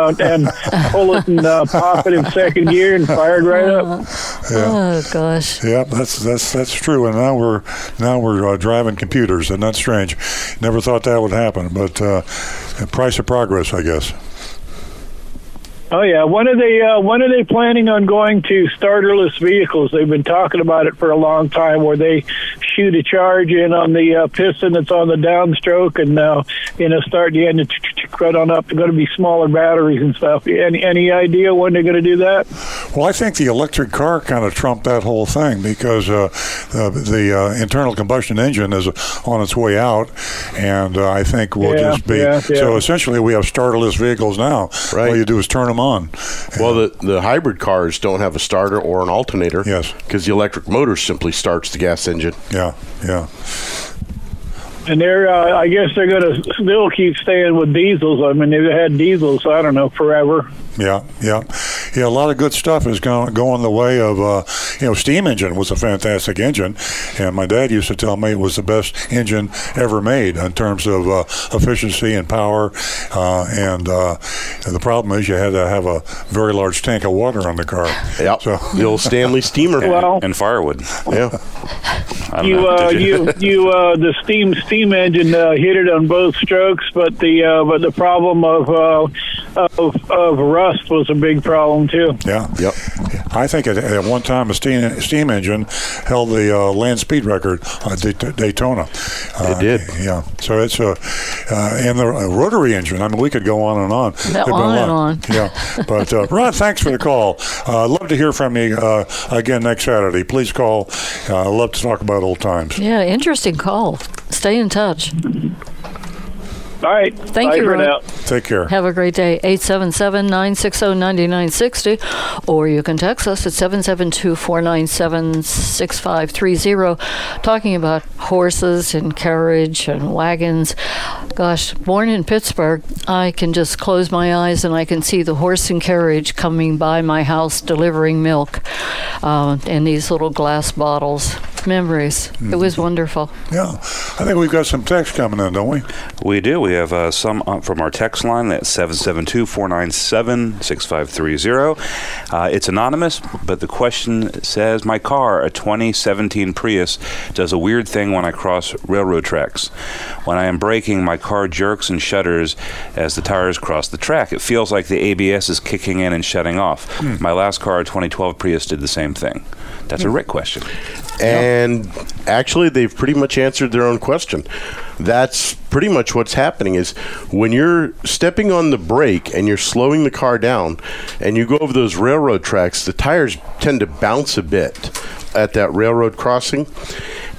pull it and pop it in second gear and fire it right up. Yeah. Oh gosh. Yeah, that's true. And now we're driving computers, and that's strange. Never thought that would happen, but price of progress, I guess. Oh yeah, when are they planning on going to starterless vehicles? They've been talking about it for a long time, where they shoot a charge in on the piston that's on the downstroke, and it'll start the engine. right on up. They're going to be smaller batteries and stuff. Any idea when they're going to do that? Well, I think the electric car kind of trumped that whole thing because the internal combustion engine is on its way out, and I think we'll just be so essentially we have starterless vehicles now. Right. All you do is turn them on. Well, the hybrid cars don't have a starter or an alternator. Yes. Because the electric motor simply starts the gas engine. Yeah, yeah. And they're, I guess they're going to still keep staying with diesels. I mean, they've had diesels, I don't know, forever. Yeah, yeah. Yeah, a lot of good stuff is going the way of, steam engine was a fantastic engine. And my dad used to tell me it was the best engine ever made in terms of efficiency and power. And the problem is you had to have a very large tank of water on the car. Yep. So. The old Stanley steamer and firewood. Yeah. The steam engine hit it on both strokes, but the problem of rust was a big problem too. Yeah. Yep. I think at one time a steam engine held the land speed record at Daytona. It did. Yeah. So it's and the rotary engine. I mean, we could go on and on. On and on. Yeah. But Ron, thanks for the call. Love to hear from you again next Saturday. Please call. I love to talk about old times. Yeah. Interesting call. Stay in touch. All right. Thank you, Ron. Take care. Have a great day. 877-960-9960. Or you can text us at 772-497-6530. Talking about horses and carriage and wagons. Gosh, born in Pittsburgh, I can just close my eyes and I can see the horse and carriage coming by my house delivering milk in these little glass bottles. Memories. Mm-hmm. It was wonderful. Yeah. I think we've got some text coming in, don't we? We do. We have some from our text line. That's 772-497-6530. It's anonymous, but the question says, my car, a 2017 Prius, does a weird thing when I cross railroad tracks. When I am braking, my car jerks and shudders as the tires cross the track. It feels like the ABS is kicking in and shutting off. Mm. My last car, a 2012 Prius, did the same thing. That's a Rick question. And actually, they've pretty much answered their own question. That's pretty much what's happening is when you're stepping on the brake and you're slowing the car down and you go over those railroad tracks, the tires tend to bounce a bit at that railroad crossing.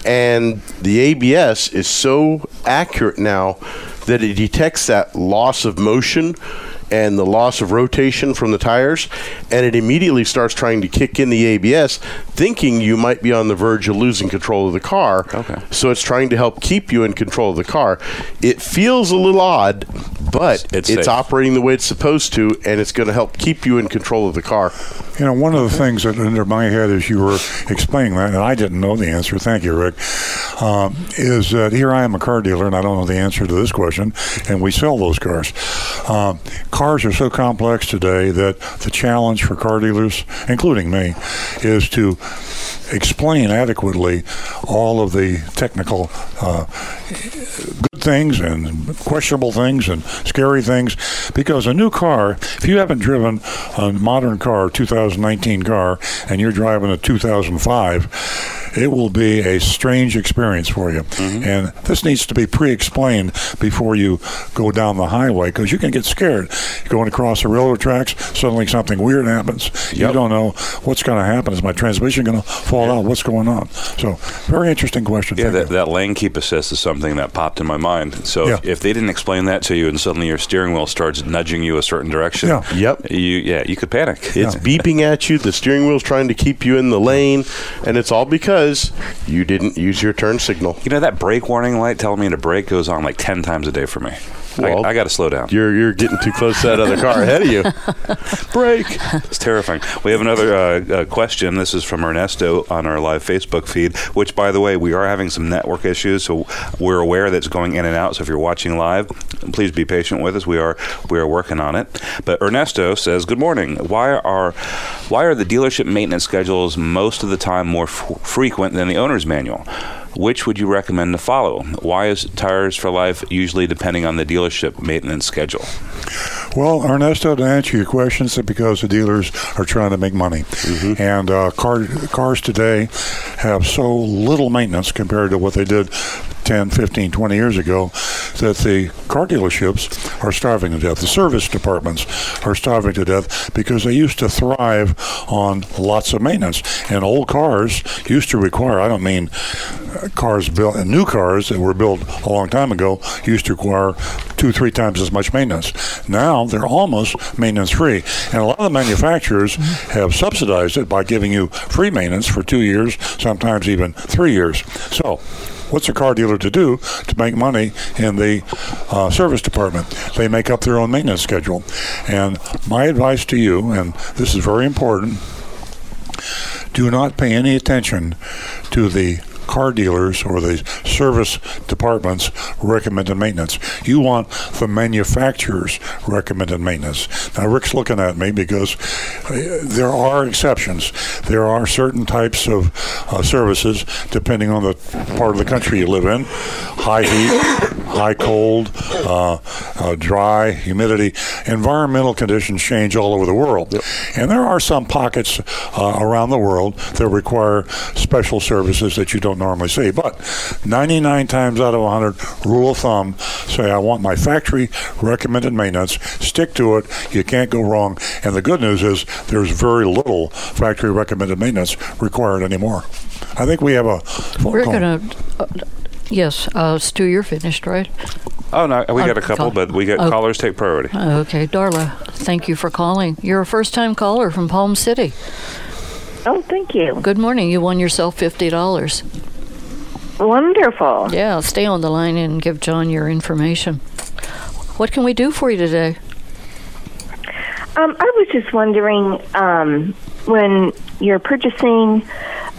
And the ABS is so accurate now that it detects that loss of motion and the loss of rotation from the tires, and it immediately starts trying to kick in the ABS, thinking you might be on the verge of losing control of the car. Okay. So it's trying to help keep you in control of the car. It feels a little odd, but it's operating the way it's supposed to, and it's going to help keep you in control of the car. You know, one of the things that under my head as you were explaining that, and I didn't know the answer, thank you, Rick, is that here I am a car dealer, and I don't know the answer to this question, and we sell those cars. Cars are so complex today that the challenge for car dealers, including me, is to explain adequately all of the technical good things and questionable things and scary things. Because a new car, if you haven't driven a modern car, 2019 car, and you're driving a 2005, it will be a strange experience for you. Mm-hmm. And this needs to be pre-explained before you go down the highway because you can get scared. You're going across the railroad tracks, suddenly something weird happens. Yep. You don't know what's going to happen. Is my transmission going to fall out? What's going on? So, very interesting question. Yeah, that lane keep assist is something that popped in my mind. So, if they didn't explain that to you and suddenly your steering wheel starts nudging you a certain direction, you could panic. It's beeping at you. The steering wheel's trying to keep you in the lane, and it's all because you didn't use your turn signal. You know, that brake warning light telling me to brake goes on like 10 times a day for me. Well, I got to slow down. You're getting too close to that other car ahead of you. Brake. It's terrifying. We have another question. This is from Ernesto on our live Facebook feed, which, by the way, we are having some network issues, so we're aware that's going in and out. So if you're watching live, please be patient with us. We are working on it. But Ernesto says, good morning. Why are the dealership maintenance schedules most of the time more frequent than the owner's manual? Which would you recommend to follow? Why is Tires for Life usually depending on the dealership maintenance schedule? Well, Ernesto, to answer your question, it's because the dealers are trying to make money. Mm-hmm. And cars today have so little maintenance compared to what they did 10, 15, 20 years ago that the car dealerships are starving to death. The service departments are starving to death because they used to thrive on lots of maintenance. And old cars used to require, I don't mean cars built, new cars that were built a long time ago used to require 2-3 times as much maintenance. Now they're almost maintenance free. And a lot of the manufacturers have subsidized it by giving you free maintenance for 2 years, sometimes even 3 years. So what's a car dealer to do to make money in the service department? They make up their own maintenance schedule. And my advice to you, and this is very important, do not pay any attention to the car dealers or the service departments recommended maintenance. You want the manufacturer's recommended maintenance. Now, Rick's looking at me because there are exceptions. There are certain types of services, depending on the part of the country you live in, high heat, high cold, dry, humidity. Environmental conditions change all over the world. Yep. And there are some pockets around the world that require special services that you don't normally see. But 99 times out of 100, rule of thumb, say I want my factory recommended maintenance, stick to it, you can't go wrong. And the good news is there's very little factory recommended maintenance required anymore. I think we have a phone We're call. Stu, you're finished, right? Oh, no, we got a couple, but we got callers take priority. Okay, Darla, thank you for calling. You're a first-time caller from Palm City. Oh, thank you. Good morning. You won yourself $50. Wonderful. Yeah, stay on the line and give John your information. What can we do for you today? I was just wondering, when you're purchasing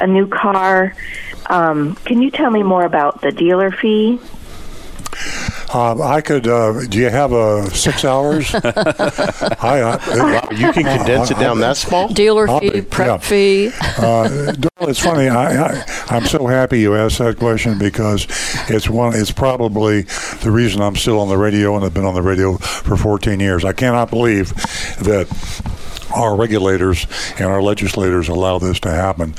a new car, can you tell me more about the dealer fee? I could. Do you have 6 hours? You can condense it down that small. Dealer fee, prep fee. It's funny. I'm so happy you asked that question because it's one. It's probably the reason I'm still on the radio and have been on the radio for 14 years. I cannot believe that our regulators and our legislators allow this to happen.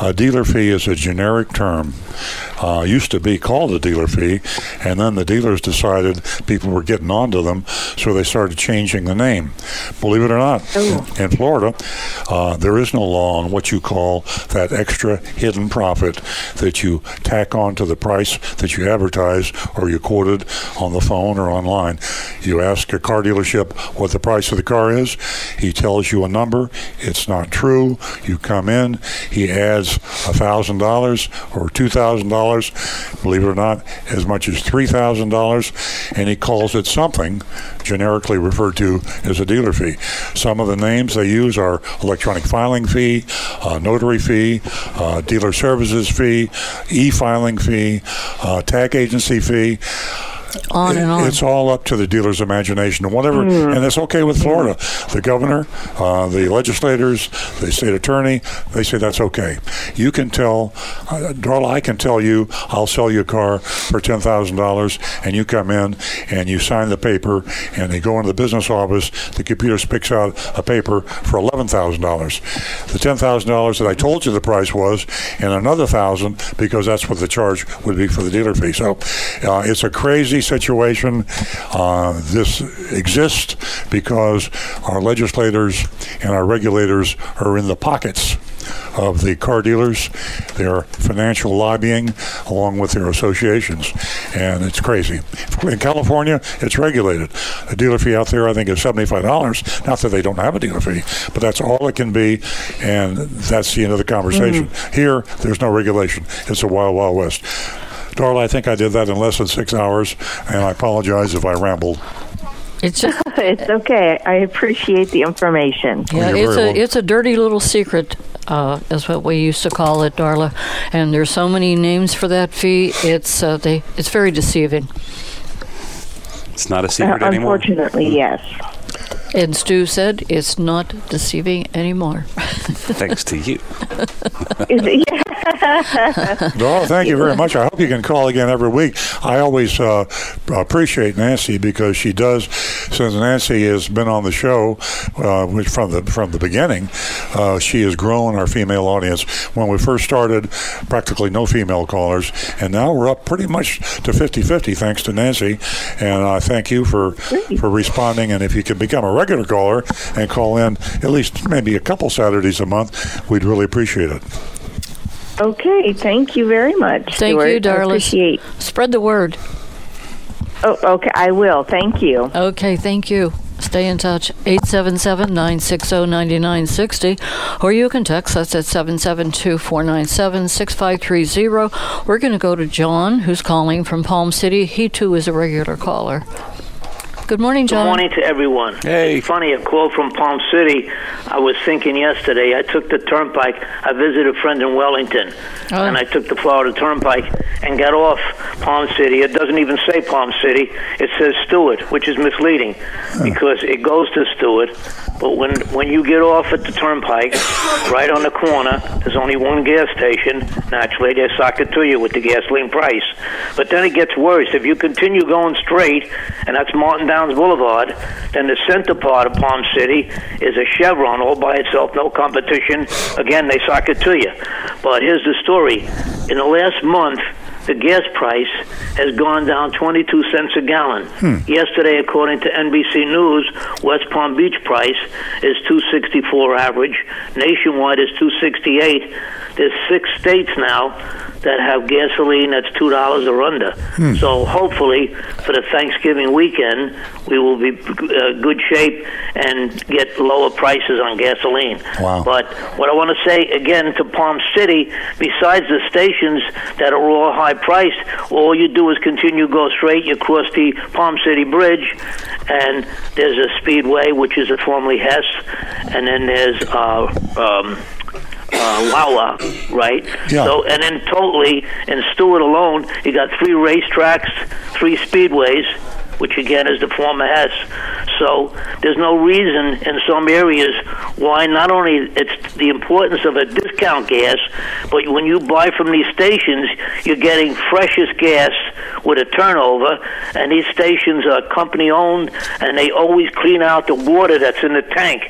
A dealer fee is a generic term. Used to be called a dealer fee, and then the dealers decided people were getting onto them, so they started changing the name. Believe it or not, in Florida, there is no law on what you call that extra hidden profit that you tack on to the price that you advertise or you quoted on the phone or online. You ask a car dealership what the price of the car is. He tells you a number. It's not true. You come in. He adds $1,000 or $2,000. Believe it or not, as much as $3,000, and he calls it something generically referred to as a dealer fee. Some of the names they use are electronic filing fee, notary fee, dealer services fee, e-filing fee, tag agency fee. On and on. It's all up to the dealer's imagination and whatever, and it's okay with Florida. The governor, the legislators, the state attorney, they say that's okay. You can tell, Darla, I can tell you, I'll sell you a car for $10,000, and you come in and you sign the paper, and they go into the business office, the computer spits out a paper for $11,000. The $10,000 that I told you the price was, and another $1,000 because that's what the charge would be for the dealer fee. So it's a crazy situation. This exists because our legislators and our regulators are in the pockets of the car dealers, their financial lobbying, along with their associations. And it's crazy. In California, it's regulated. A dealer fee out there, I think, is $75. Not that they don't have a dealer fee, but that's all it can be, and that's the end of the conversation. Here, there's no regulation. It's a wild, wild west. Darla, I think I did that in less than 6 hours, and I apologize if I rambled. It's okay. I appreciate the information. Yeah, it's a dirty little secret, is what we used to call it, Darla. And there's so many names for that fee. It's very deceiving. It's not a secret anymore. Unfortunately, yes. And Stu said it's not deceiving anymore. Thanks to you. Well, thank you very much. I hope you can call again every week. I always appreciate Nancy because she does, since Nancy has been on the show from the beginning, she has grown our female audience. When we first started, practically no female callers, and now we're up pretty much to 50-50 thanks to Nancy, and I thank you for responding. And if you could become a regular caller and call in at least maybe a couple Saturdays a month, we'd really appreciate it. Okay, thank you very much. Thank you, darling. Spread the word. Oh, okay, I will. Thank you. Okay, thank you. Stay in touch, 877-960-9960, or you can text us at 772-497-6530. We're going to go to John, who's calling from Palm City. He, too, is a regular caller. Good morning, John. Good morning to everyone. Hey. It's funny, a call from Palm City. I was thinking yesterday, I took the turnpike. I visited a friend in Wellington, and I took the Florida Turnpike and got off Palm City. It doesn't even say Palm City. It says Stewart, which is misleading because it goes to Stewart. But when you get off at the turnpike, right on the corner, there's only one gas station. Naturally, they sock it to you with the gasoline price. But then it gets worse. If you continue going straight, and that's Martin Downs Boulevard, then the center part of Palm City is a chevron all by itself, no competition. Again, they sock it to you. But here's the story. In the last month, the gas price has gone down 22 cents a gallon. Yesterday, according to NBC News, West Palm Beach price is $2.64 average. Nationwide is $2.68. There's 6 states now that have gasoline that's $2 or under. So hopefully, for the Thanksgiving weekend, we will be good shape and get lower prices on gasoline. Wow. But what I want to say, again, to Palm City, besides the stations that are all high-priced, all you do is continue go straight. You cross the Palm City Bridge, and there's a speedway, which is formerly Hess, and then there's Wawa, right? Yeah. So, and then totally in Stewart alone, you got 3 racetracks, 3 speedways, which again is the former Hess. So there's no reason in some areas why not only it's the importance of a discount gas, but when you buy from these stations, you're getting freshest gas with a turnover, and these stations are company-owned, and they always clean out the water that's in the tank.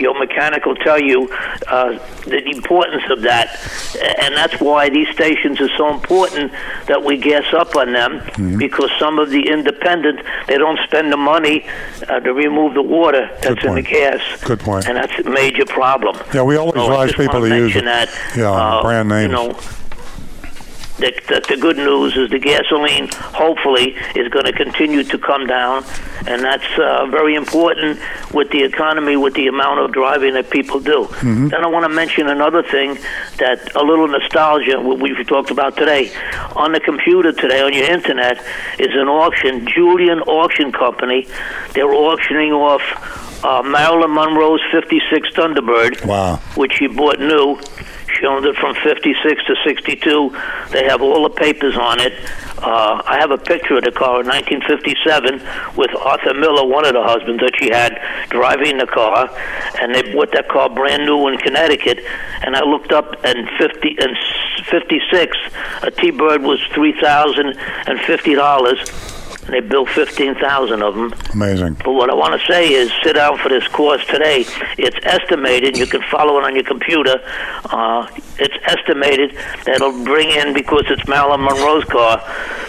Your mechanic will tell you the importance of that, and that's why these stations are so important that we gas up on them, because some of the independent, they don't spend the money to remove the water that's in the gas. Good point. And that's a major problem. Yeah, we always advise people to use it. That, brand names. You know, the good news is the gasoline, hopefully, is going to continue to come down, and that's very important with the economy, with the amount of driving that people do. Then I want to mention another thing, that a little nostalgia, what we've talked about today. On the computer today, on your internet, is an auction, Julian Auction Company. They're auctioning off Marilyn Monroe's 56 Thunderbird, which she bought new. She owned it from 56 to 62. They have all the papers on it. I have a picture of the car in 1957 with Arthur Miller, one of the husbands that she had, driving the car. And they bought that car brand new in Connecticut. And I looked up, and in 56, a T-Bird was $3,050. And they built 15,000 of them. Amazing. But what I want to say is sit down for this course today. It's estimated. You can follow it on your computer. It's estimated that it'll bring in, because it's Marilyn Monroe's car,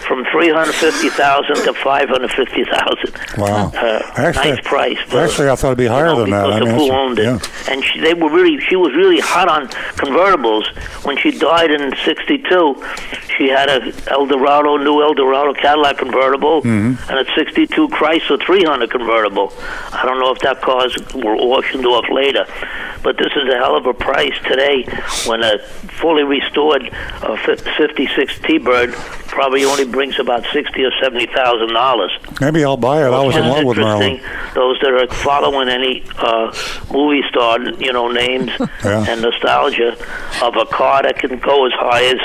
from $350,000 to $550,000. Wow. Actually, nice price. But, actually, I thought it'd be higher than that. Because of who owned it. Yeah. And she was really hot on convertibles. When she died in 62, she had a new El Dorado Cadillac convertible, and a 62 Chrysler 300 convertible. I don't know if that cars were auctioned off later, but this is a hell of a price today when a fully restored 56 T-Bird probably only brings about $60,000 or $70,000. Maybe I'll buy it. I was in love with Marilyn. Those that are following any movie star, names and nostalgia of a car that can go as high as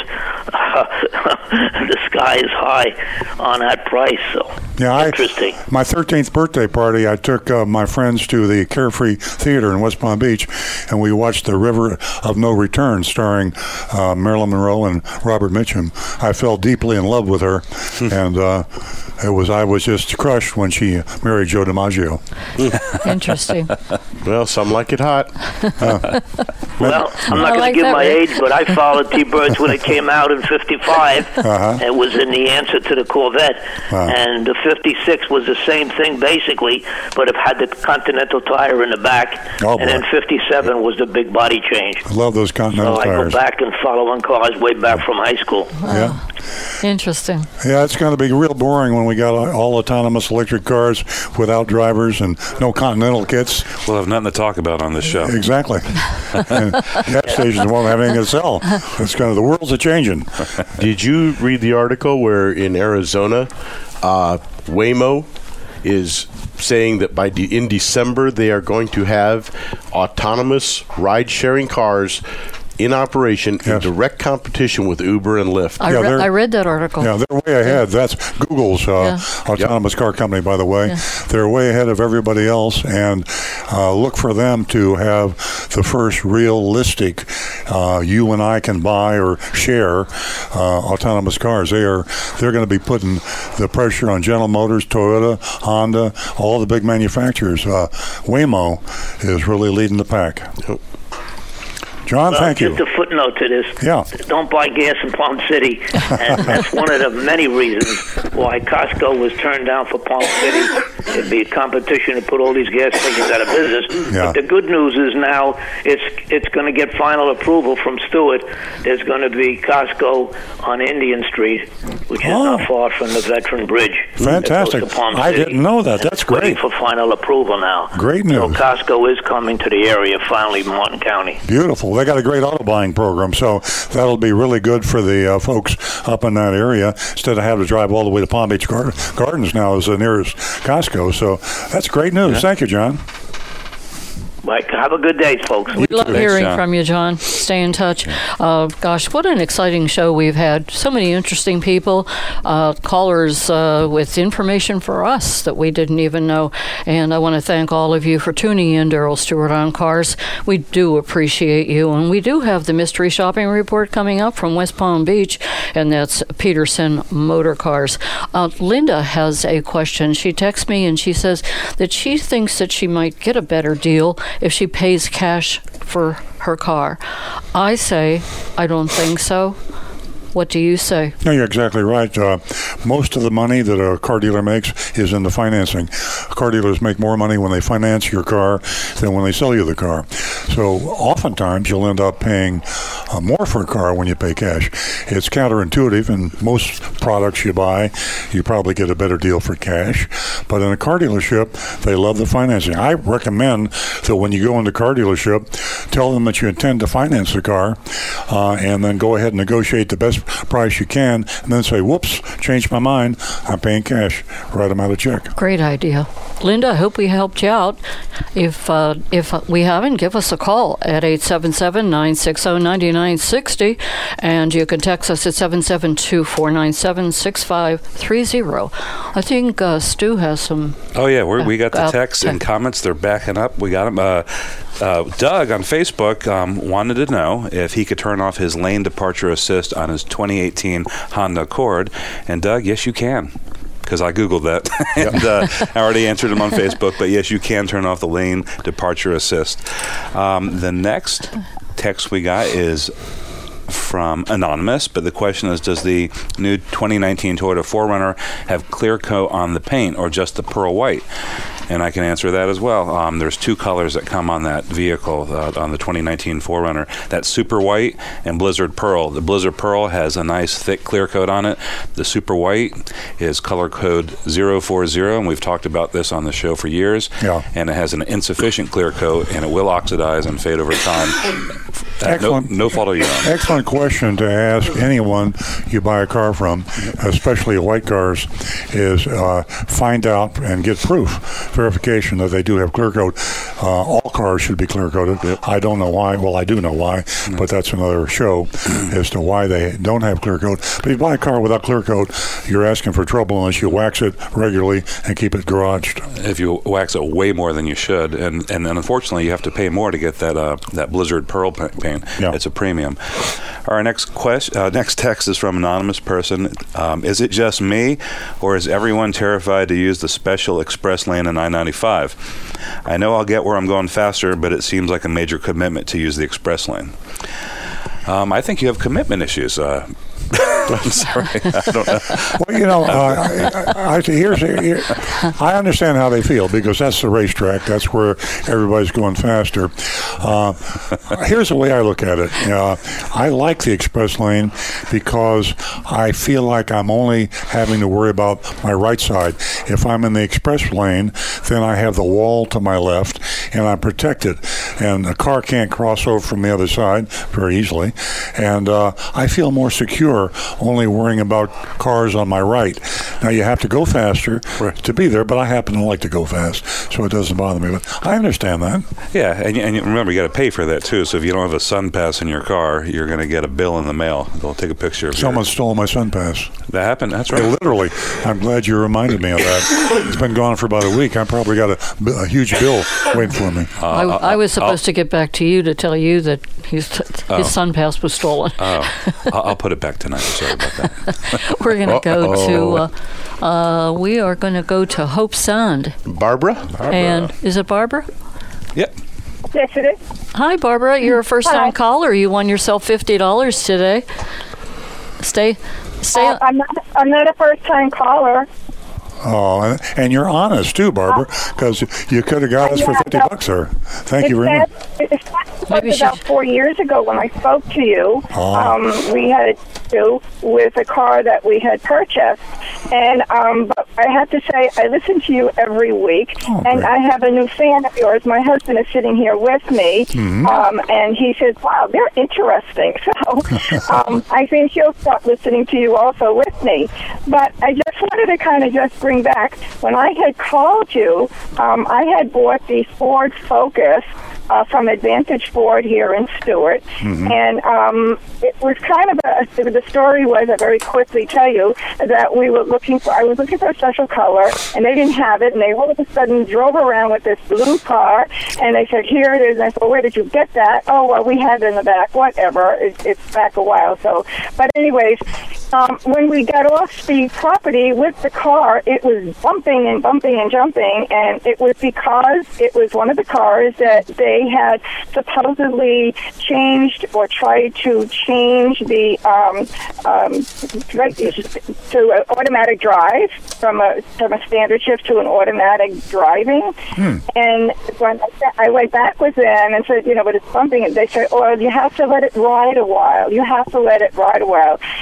the sky is high on that price. So yeah, interesting. My 13th birthday party, I took my friends to the Carefree Theater in West Palm Beach, and we watched The River of No Return, starring Marilyn Monroe and Robert Mitchum. I fell deeply in love with her, and I was just crushed when she married Joe DiMaggio. Interesting. Well, some like it hot. Well, I'm not going to give my age, but I followed T-Birds when it came out in 55. Uh-huh. It was in the answer to the Corvette. Uh-huh. And the 56 was the same thing, basically, but it had the Continental tire in the back. Oh, and then 57 was the big body change. I love those Continental tires. So I go back and follow on cars way back from high school. Wow. Yeah. Interesting. Yeah, it's going to be real boring when we got all autonomous electric cars without drivers and no Continental kits. We'll have nothing to talk about on this show. Exactly. And gas stations won't have anything to sell. It's kind of the world's a-changing. Did you read the article where in Arizona, Waymo is saying that in December they are going to have autonomous ride-sharing cars in operation, yes, in direct competition with Uber and Lyft. I read that article. Yeah, they're way ahead. That's Google's autonomous car company, by the way. Yeah. They're way ahead of everybody else, and look for them to have the first realistic you and I can buy or share autonomous cars. They're going to be putting the pressure on General Motors, Toyota, Honda, all the big manufacturers. Waymo is really leading the pack. Yep. John, thank you. Just a footnote to this. Yeah. Don't buy gas in Palm City. And that's one of the many reasons why Costco was turned down for Palm City. It'd be a competition to put all these gas stations out of business. Yeah. But the good news is now it's going to get final approval from Stewart. There's going to be Costco on Indian Street, which is not far from the Veteran Bridge. Fantastic. I didn't know that. That's great. Waiting for final approval now. Great news. So Costco is coming to the area finally, Martin County. Beautiful. They got a great auto buying program, so that'll be really good for the folks up in that area, instead of having to drive all the way to Palm Beach Gardens now is the nearest Costco. So that's great news. Yeah. Thank you, John. Mike, have a good day, folks. We love hearing from you, John. Stay in touch. Gosh, what an exciting show we've had. So many interesting people, callers with information for us that we didn't even know. And I want to thank all of you for tuning in to Earl Stewart on Cars. We do appreciate you. And we do have the Mystery Shopping Report coming up from West Palm Beach, and that's Peterson Motorcars. Linda has a question. She texts me, and she says that she thinks that she might get a better deal if she pays cash for her car. I say, I don't think so. What do you say? No, you're exactly right. Most of the money that a car dealer makes is in the financing. Car dealers make more money when they finance your car than when they sell you the car. So oftentimes you'll end up paying more for a car when you pay cash. It's counterintuitive. In most products you buy, you probably get a better deal for cash. But in a car dealership, they love the financing. I recommend that when you go into a car dealership, tell them that you intend to finance the car, and then go ahead and negotiate the best price you can, and then say, whoops, changed my mind, I'm paying cash, write them out a check. Great idea. Linda, I hope we helped you out. If we haven't, give us a call at 877-960-9960, and you can text us at 772-497-6530. I think Stu has some. Oh, yeah, we got the texts and comments. They're backing up. We got them. Doug on Facebook wanted to know if he could turn off his lane departure assist on his 2018 Honda Accord. And Doug, yes, you can, because I Googled that. And I already answered him on Facebook. But yes, you can turn off the lane departure assist. The next text we got is from Anonymous, but the question is, does the new 2019 Toyota 4Runner have clear coat on the paint or just the pearl white? And I can answer that as well. There's two colors that come on that vehicle, on the 2019 4Runner. That's Super White and Blizzard Pearl. The Blizzard Pearl has a nice thick clear coat on it. The Super White is color code 040, and we've talked about this on the show for years. Yeah. And it has an insufficient clear coat, and it will oxidize and fade over time. Excellent. No fault of your own. Excellent question to ask anyone you buy a car from, especially white cars, is find out and get proof, verification that they do have clear coat. All cars should be clear-coated. Yep. I don't know why. Well, I do know why, but that's another show as to why they don't have clear coat. But if you buy a car without clear coat, you're asking for trouble unless you wax it regularly and keep it garaged. If you wax it way more than you should, and unfortunately you have to pay more to get that Blizzard Pearl paint. Yeah. It's a premium. Our next question, next text is from an anonymous person. Is it just me, or is everyone terrified to use the special express lane in I-95? I know I'll get where I'm going faster, but it seems like a major commitment to use the express lane. I think you have commitment issues. I'm sorry. I don't know. Well, you know, I understand how they feel because that's the racetrack. That's where everybody's going faster. Here's the way I look at it. I like the express lane because I feel like I'm only having to worry about my right side. If I'm in the express lane, then I have the wall to my left, and I'm protected. And a car can't cross over from the other side very easily. And I feel more secure only worrying about cars on my right. Now, you have to go faster to be there, but I happen to like to go fast, so it doesn't bother me. But I understand that. Yeah, and remember, you got to pay for that, too. So if you don't have a Sun Pass in your car, you're going to get a bill in the mail. They'll take a picture of you. Someone stole my Sun Pass. That happened? That's right. Yeah, literally. I'm glad you reminded me of that. It's been gone for about a week. I probably got a huge bill waiting for me. I was supposed to get back to you to tell you that his Sun Pass was stolen. I'll put it back tonight. Sorry about that. We're going to go to we are going to go to Hope Sound. Barbara. And is it Barbara? Yep. Yes, it is. Hi, Barbara. You're a first-time caller. You won yourself $50 today. Stay. I'm not a first-time caller. Oh, and you're honest, too, Barbara, because you could have got us for $50 there. Thank you very much. About 4 years ago when I spoke to you, we had a do with a car that we had purchased. And but I have to say, I listen to you every week, and I have a new fan of yours. My husband is sitting here with me, and he says, wow, they're interesting. So I think he'll start listening to you also with me. But I just wanted to kind of just bring back, when I had called you, I had bought the Ford Focus from Advantage Ford here in Stewart, and it was kind of the story was, I very quickly tell you, that I was looking for a special color, and they didn't have it, and they all of a sudden drove around with this blue car, and they said, here it is, and I said, where did you get that? Oh, well, we had it in the back, whatever, it's back a while, so, but anyways, when we got off the property with the car, it was bumping and jumping, and it was because it was one of the cars that they had supposedly changed or tried to change the to an automatic drive from a standard shift to an automatic driving. And when I went back with them and said, but it's bumping, and they said, oh, you have to let it ride a while.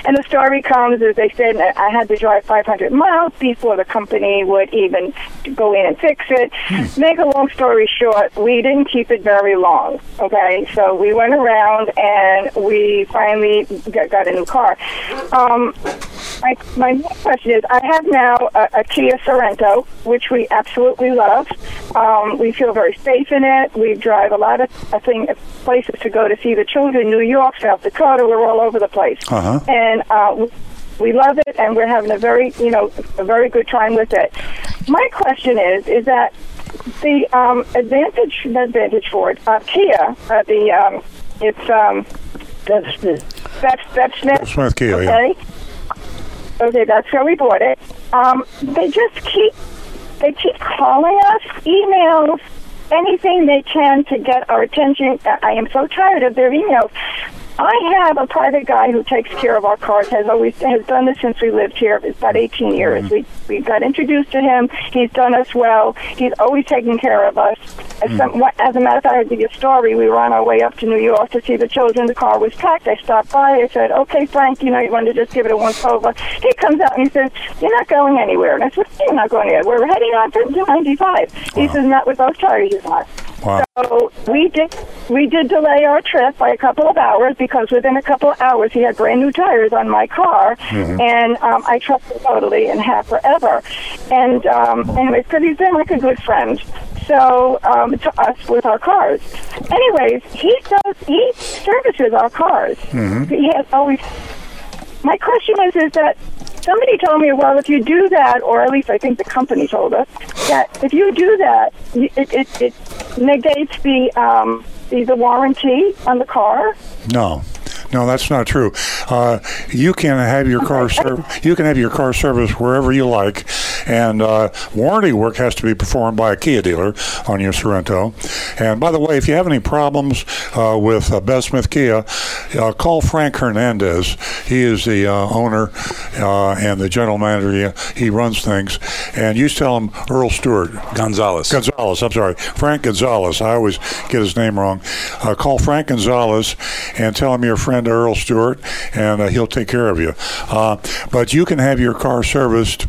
And the story comes is they said I had to drive 500 miles before the company would even go in and fix it. Make a long story short, we didn't keep it very long, okay? So we went around and we finally got a new car. My next question is, I have now a Kia Sorento, which we absolutely love. We feel very safe in it. We drive a lot of places to go to see the children, New York, South Dakota, we're all over the place. And we love it, and we're having a very good time with it. My question is that the Advantage Ford, Kia, that's Smith Kia, okay? Yeah. Okay, that's how we bought it. They just keep calling us, emails, anything they can to get our attention. I am so tired of their emails. I have a private guy who takes care of our cars, has done this since we lived here. It's about 18 years. We got introduced to him. He's done us well. He's always taken care of us. As a matter of fact, I'll give you a story. We were on our way up to New York to see the children. The car was packed. I stopped by. I said, okay, Frank, you want to just give it a once-over. He comes out and he says, you're not going anywhere. And I said, you're not going anywhere. We're heading on to 95. He says, not with those tires, you're not. Wow. So we did delay our trip by a couple of hours because within a couple of hours he had brand new tires on my car, and I trust him totally and have forever. And anyway, so he's been like a good friend. So to us with our cars. Anyways, he services our cars. He has always. My question is that. Somebody told me, well, if you do that, or at least I think the company told us, that if you do that, it negates the warranty on the car. No, that's not true. You can have your car serviced wherever you like, and warranty work has to be performed by a Kia dealer on your Sorento. And by the way, if you have any problems with Beth Smith Kia, call Frank Hernandez. He is the owner and the general manager. He runs things, and you tell him Earl Stewart Gonzalez. I'm sorry, Frank Gonzalez. I always get his name wrong. Call Frank Gonzalez and tell him your friend Earl Stewart, and he'll take care of you. But you can have your car serviced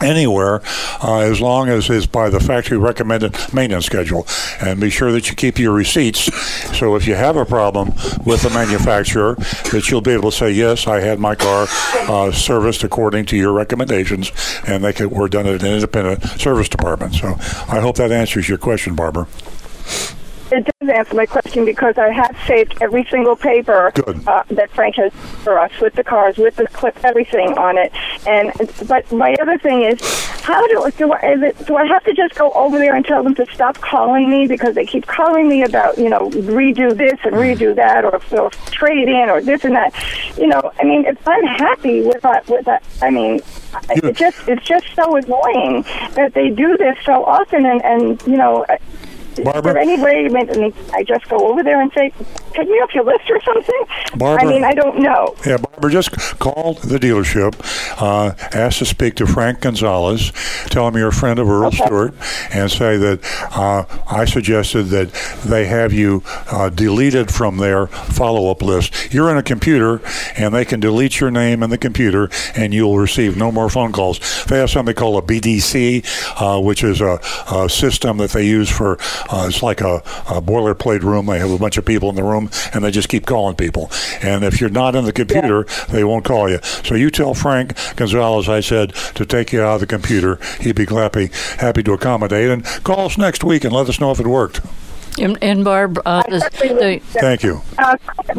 anywhere as long as it's by the factory recommended maintenance schedule, and be sure that you keep your receipts, so if you have a problem with the manufacturer that you'll be able to say, yes, I had my car serviced according to your recommendations, and they were done at an independent service department. So I hope that answers your question, Barbara. It does answer my question because I have saved every single paper that Frank has for us with the cars, with the clip, everything on it. And but my other thing is, how do I have to just go over there and tell them to stop calling me because they keep calling me about redo this and redo that or trade in or this and that? I mean, if I'm happy with that, I mean. It's just so annoying that they do this so often, and. Barbara? Is there any way I just go over there and say, take me off your list or something? Barbara, I mean, I don't know. Yeah, Barbara, just call the dealership, ask to speak to Frank Gonzalez, tell him you're a friend of Earl Stewart, and say that I suggested that they have you deleted from their follow-up list. You're in a computer, and they can delete your name in the computer, and you'll receive no more phone calls. They have something called a BDC, which is a system that they use for... it's like a boilerplate room. They have a bunch of people in the room, and they just keep calling people. And if you're not in the computer, they won't call you. So you tell Frank Gonzalez, I said, to take you out of the computer. He'd be happy to accommodate. And call us next week and let us know if it worked. And Barb, thank you.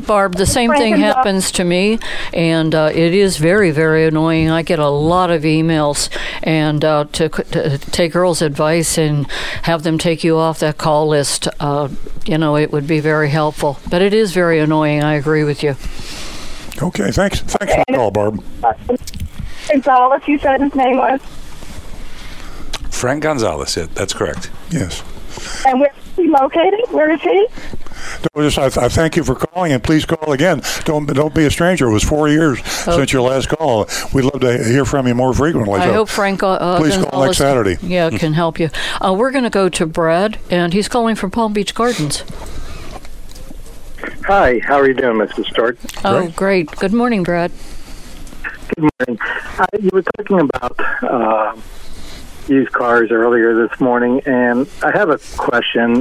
Barb, the same thing happens to me, and it is very, very annoying. I get a lot of emails, and to take Earl's advice and have them take you off that call list, it would be very helpful. But it is very annoying. I agree with you. Okay, thanks for the call, Barb. Gonzalez, you said his name was? Frank Gonzalez, that's correct. Yes. And where is he located? Where is he? No, I thank you for calling, and please call again. Don't be a stranger. It was 4 years since your last call. We'd love to hear from you more frequently. I hope Frank. Please call next Saturday. Yeah, can help you. We're going to go to Brad, and he's calling from Palm Beach Gardens. Hi, how are you doing, Mrs. Stark? Oh, great. Good morning, Brad. Good morning. You were talking about. Used cars earlier this morning, and I have a question.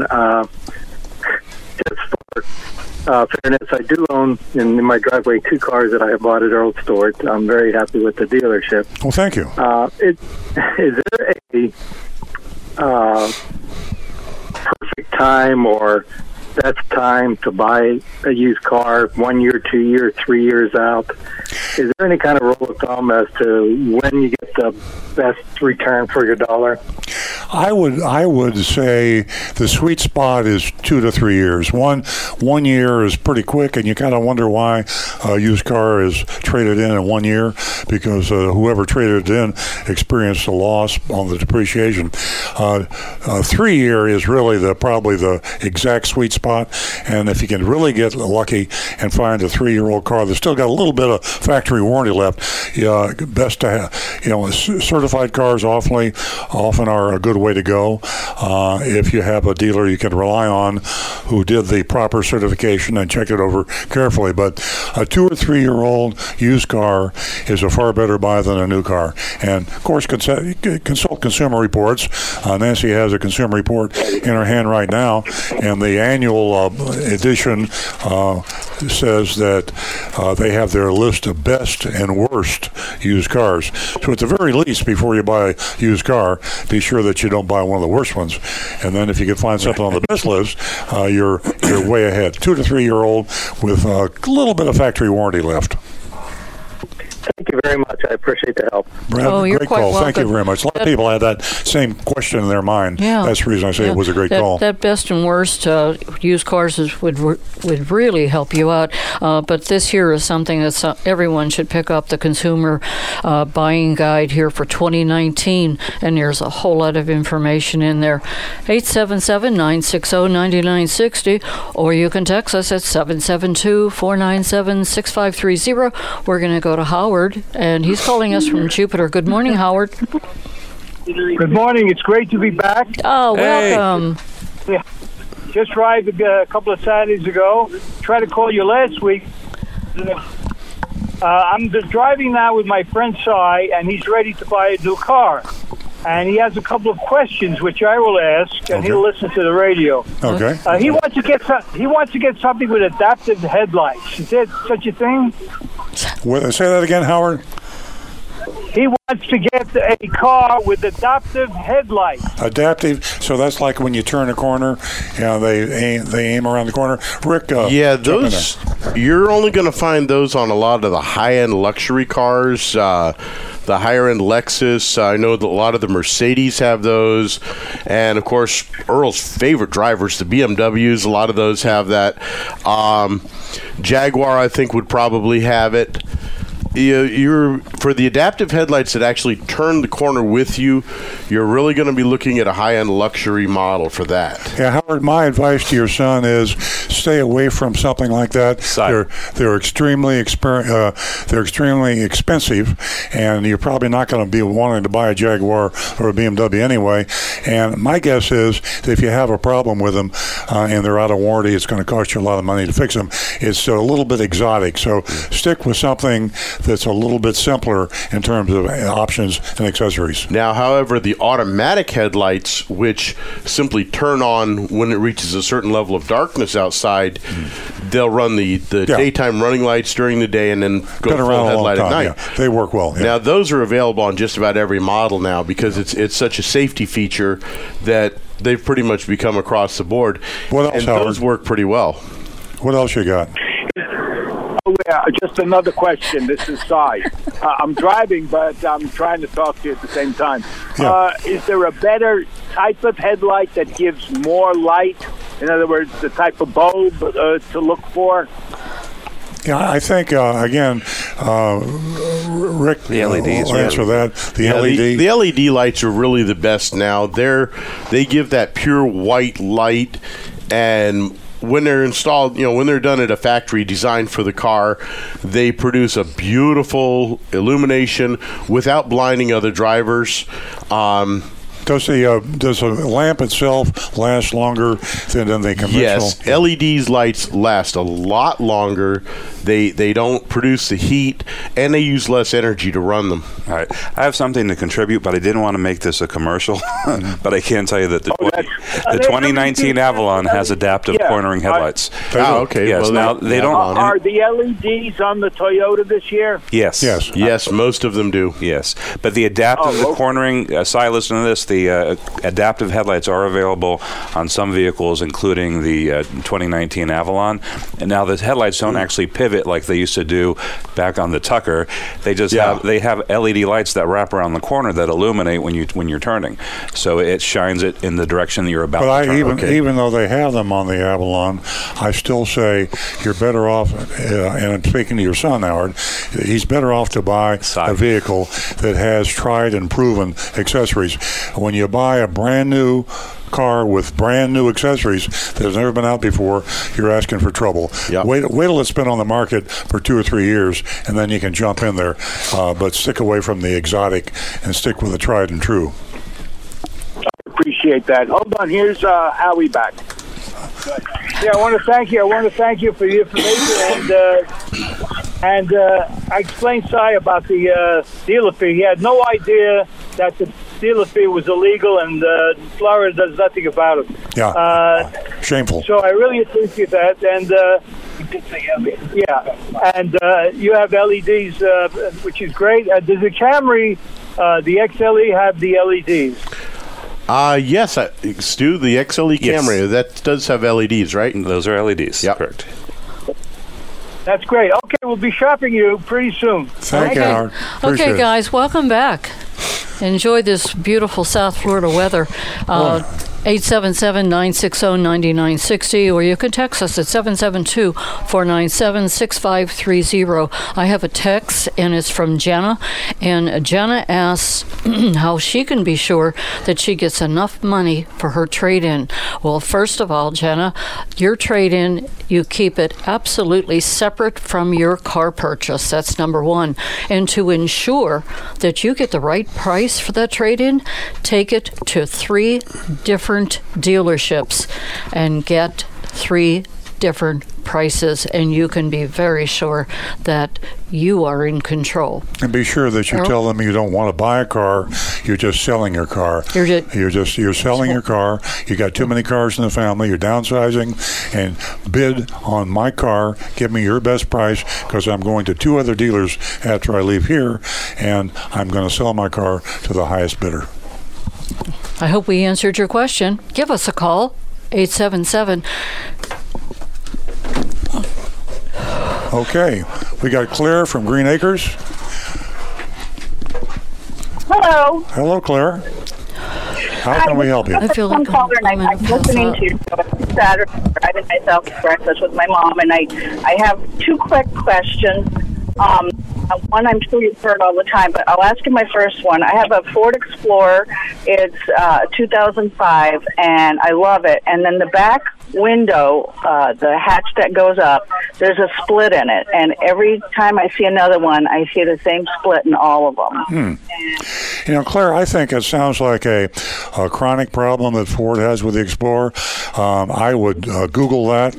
Just for fairness, I do own in my driveway two cars that I have bought at Earl Stewart. I'm very happy with the dealership. Well, thank you. Is there a perfect time or best time to buy a used car, 1 year, 2 years, 3 years out? Is there any kind of rule of thumb as to when you get the best return for your dollar? I would say the sweet spot is 2 to 3 years. One year is pretty quick, and you kind of wonder why a used car is traded in 1 year, because whoever traded it in experienced a loss on the depreciation. 3 year is really probably the exact sweet spot, and if you can really get lucky and find a 3-year-old car that's still got a little bit of factory warranty left, best to have. Certified cars often are a good way to go. If you have a dealer you can rely on who did the proper certification and checked it over carefully. But a 2 or 3 year old used car is a far better buy than a new car. And of course, consult Consumer Reports. Nancy has a Consumer Report in her hand right now, and the annual edition says that they have their list of best and worst used cars. So at the very least, before you buy a used car, be sure that you don't buy one of the worst ones. And then if you can find something on the best list, you're way ahead. 2 to 3 year old with a little bit of factory warranty left. Thank you very much. I appreciate the help. Brad, you're great call. Welcome. Thank you very much. A lot of people had that same question in their mind. Yeah. That's the reason I say it was a great call. That best and worst used cars would really help you out. But this here is something that everyone should pick up, the Consumer Buying Guide here for 2019. And there's a whole lot of information in there. 877-960-9960. Or you can text us at 772-497-6530. We're going to go to Howard. And he's calling us from Jupiter. Good morning, Howard. Good morning. It's great to be back. Oh, welcome. Hey. Yeah. Just arrived a couple of Saturdays ago. Tried to call you last week. I'm just driving now with my friend Cy, and he's ready to buy a new car. And he has a couple of questions, which I will ask, and he'll listen to the radio. Okay. He wants to get something with adaptive headlights. Is there such a thing? Say that again, Howard. He wants to get a car with adaptive headlights. Adaptive, so that's like when you turn a corner, they aim around the corner. Rick, those you're only going to find those on a lot of the high-end luxury cars, the higher-end Lexus. I know that a lot of the Mercedes have those, and of course Earl's favorite drivers, the BMWs. A lot of those have that. Jaguar, I think, would probably have it. You're for the adaptive headlights that actually turn the corner with you, you're really going to be looking at a high-end luxury model for that. Yeah, Howard, my advice to your son is stay away from something like that. They're extremely expensive, and you're probably not going to be wanting to buy a Jaguar or a BMW anyway. And my guess is that if you have a problem with them and they're out of warranty, it's going to cost you a lot of money to fix them. It's a little bit exotic, so stick with something that's a little bit simpler in terms of options and accessories. Now, however, the automatic headlights, which simply turn on when it reaches a certain level of darkness outside, they'll run the daytime running lights during the day and then go full headlight at night. Yeah. They work well. Yeah. Now, those are available on just about every model now because it's such a safety feature that they've pretty much become across the board. What else, Howard? Those work pretty well. What else you got? Yeah, just another question. This is Cy. I'm driving, but I'm trying to talk to you at the same time. Yeah. Is there a better type of headlight that gives more light? In other words, the type of bulb to look for? Yeah, I think, Rick, the LEDs, answer that. The LED lights are really the best now. They give that pure white light, and when they're installed, when they're done at a factory designed for the car, they produce a beautiful illumination without blinding other drivers. Does the lamp itself last longer than the conventional? Yes, LEDs lights last a lot longer. They don't produce the heat, and they use less energy to run them. All right. I have something to contribute, but I didn't want to make this a commercial. But I can tell you that the 2019 Avalon has adaptive cornering headlights. Okay. Yes. Well, now, they don't. Are the LEDs on the Toyota this year? Yes. Yes, most of them do. Yes. But the adaptive, the cornering, Cy, listen to this, the adaptive headlights are available on some vehicles, including the 2019 Avalon. And now the headlights don't actually pivot like they used to do back on the Tucker. They just have LED lights that wrap around the corner that illuminate when you're turning. So it shines it in the direction that you're about to turn. Even though they have them on the Avalon, I still say you're better off, and I'm speaking to your son, Howard, he's better off to buy a vehicle that has tried and proven accessories. When you buy a brand new car with brand new accessories that has never been out before, you're asking for trouble. Yep. Wait till it's been on the market for 2 or 3 years, and then you can jump in there. But stick away from the exotic and stick with the tried and true. appreciate that. Hold on. Here's Howie back. Yeah, I want to thank you. I want to thank you for the information, and I explained Cy about the dealer fee. He had no idea that the dealer fee was illegal, and Florida does nothing about it. Yeah, shameful. So I really appreciate that, and yeah, and you have LEDs, which is great. Does the Camry, the XLE, have the LEDs? Yes, Stu, the XLE Camry, yes, that does have LEDs, right? Those are LEDs, yep. Correct. That's great. Okay, we'll be shopping you pretty soon. Thank you, Howard. Okay, guys, welcome back. Enjoy this beautiful South Florida weather. 877-960-9960, or you can text us at 772-497-6530. I have a text, and it's from Jenna, and Jenna asks how she can be sure that she gets enough money for her trade-in. Well, first of all, Jenna, your trade-in, you keep it absolutely separate from your car purchase. That's number one. And to ensure that you get the right price for that trade-in, take it to three different dealerships and get three different prices, and you can be very sure that you are in control. And be sure that you tell them you don't want to buy a car, you're just selling your car. You're selling your car. You got too many cars in the family, you're downsizing, and bid on my car, give me your best price, because I'm going to two other dealers after I leave here, and I'm going to sell my car to the highest bidder. I hope we answered your question. Give us a call, 877. Okay, we got Claire from Green Acres. Hello. Hello, Claire. How can we help you? I feel like I'm listening to you. It's Saturday. I'm driving myself to breakfast with my mom, and I have two quick questions. One I'm sure you've heard all the time, but I'll ask you my first one. I have a Ford Explorer. It's 2005, and I love it. And then the back window, the hatch that goes up, there's a split in it. And every time I see another one, I see the same split in all of them. Hmm. You know, Claire, I think it sounds like a chronic problem that Ford has with the Explorer. I would Google that,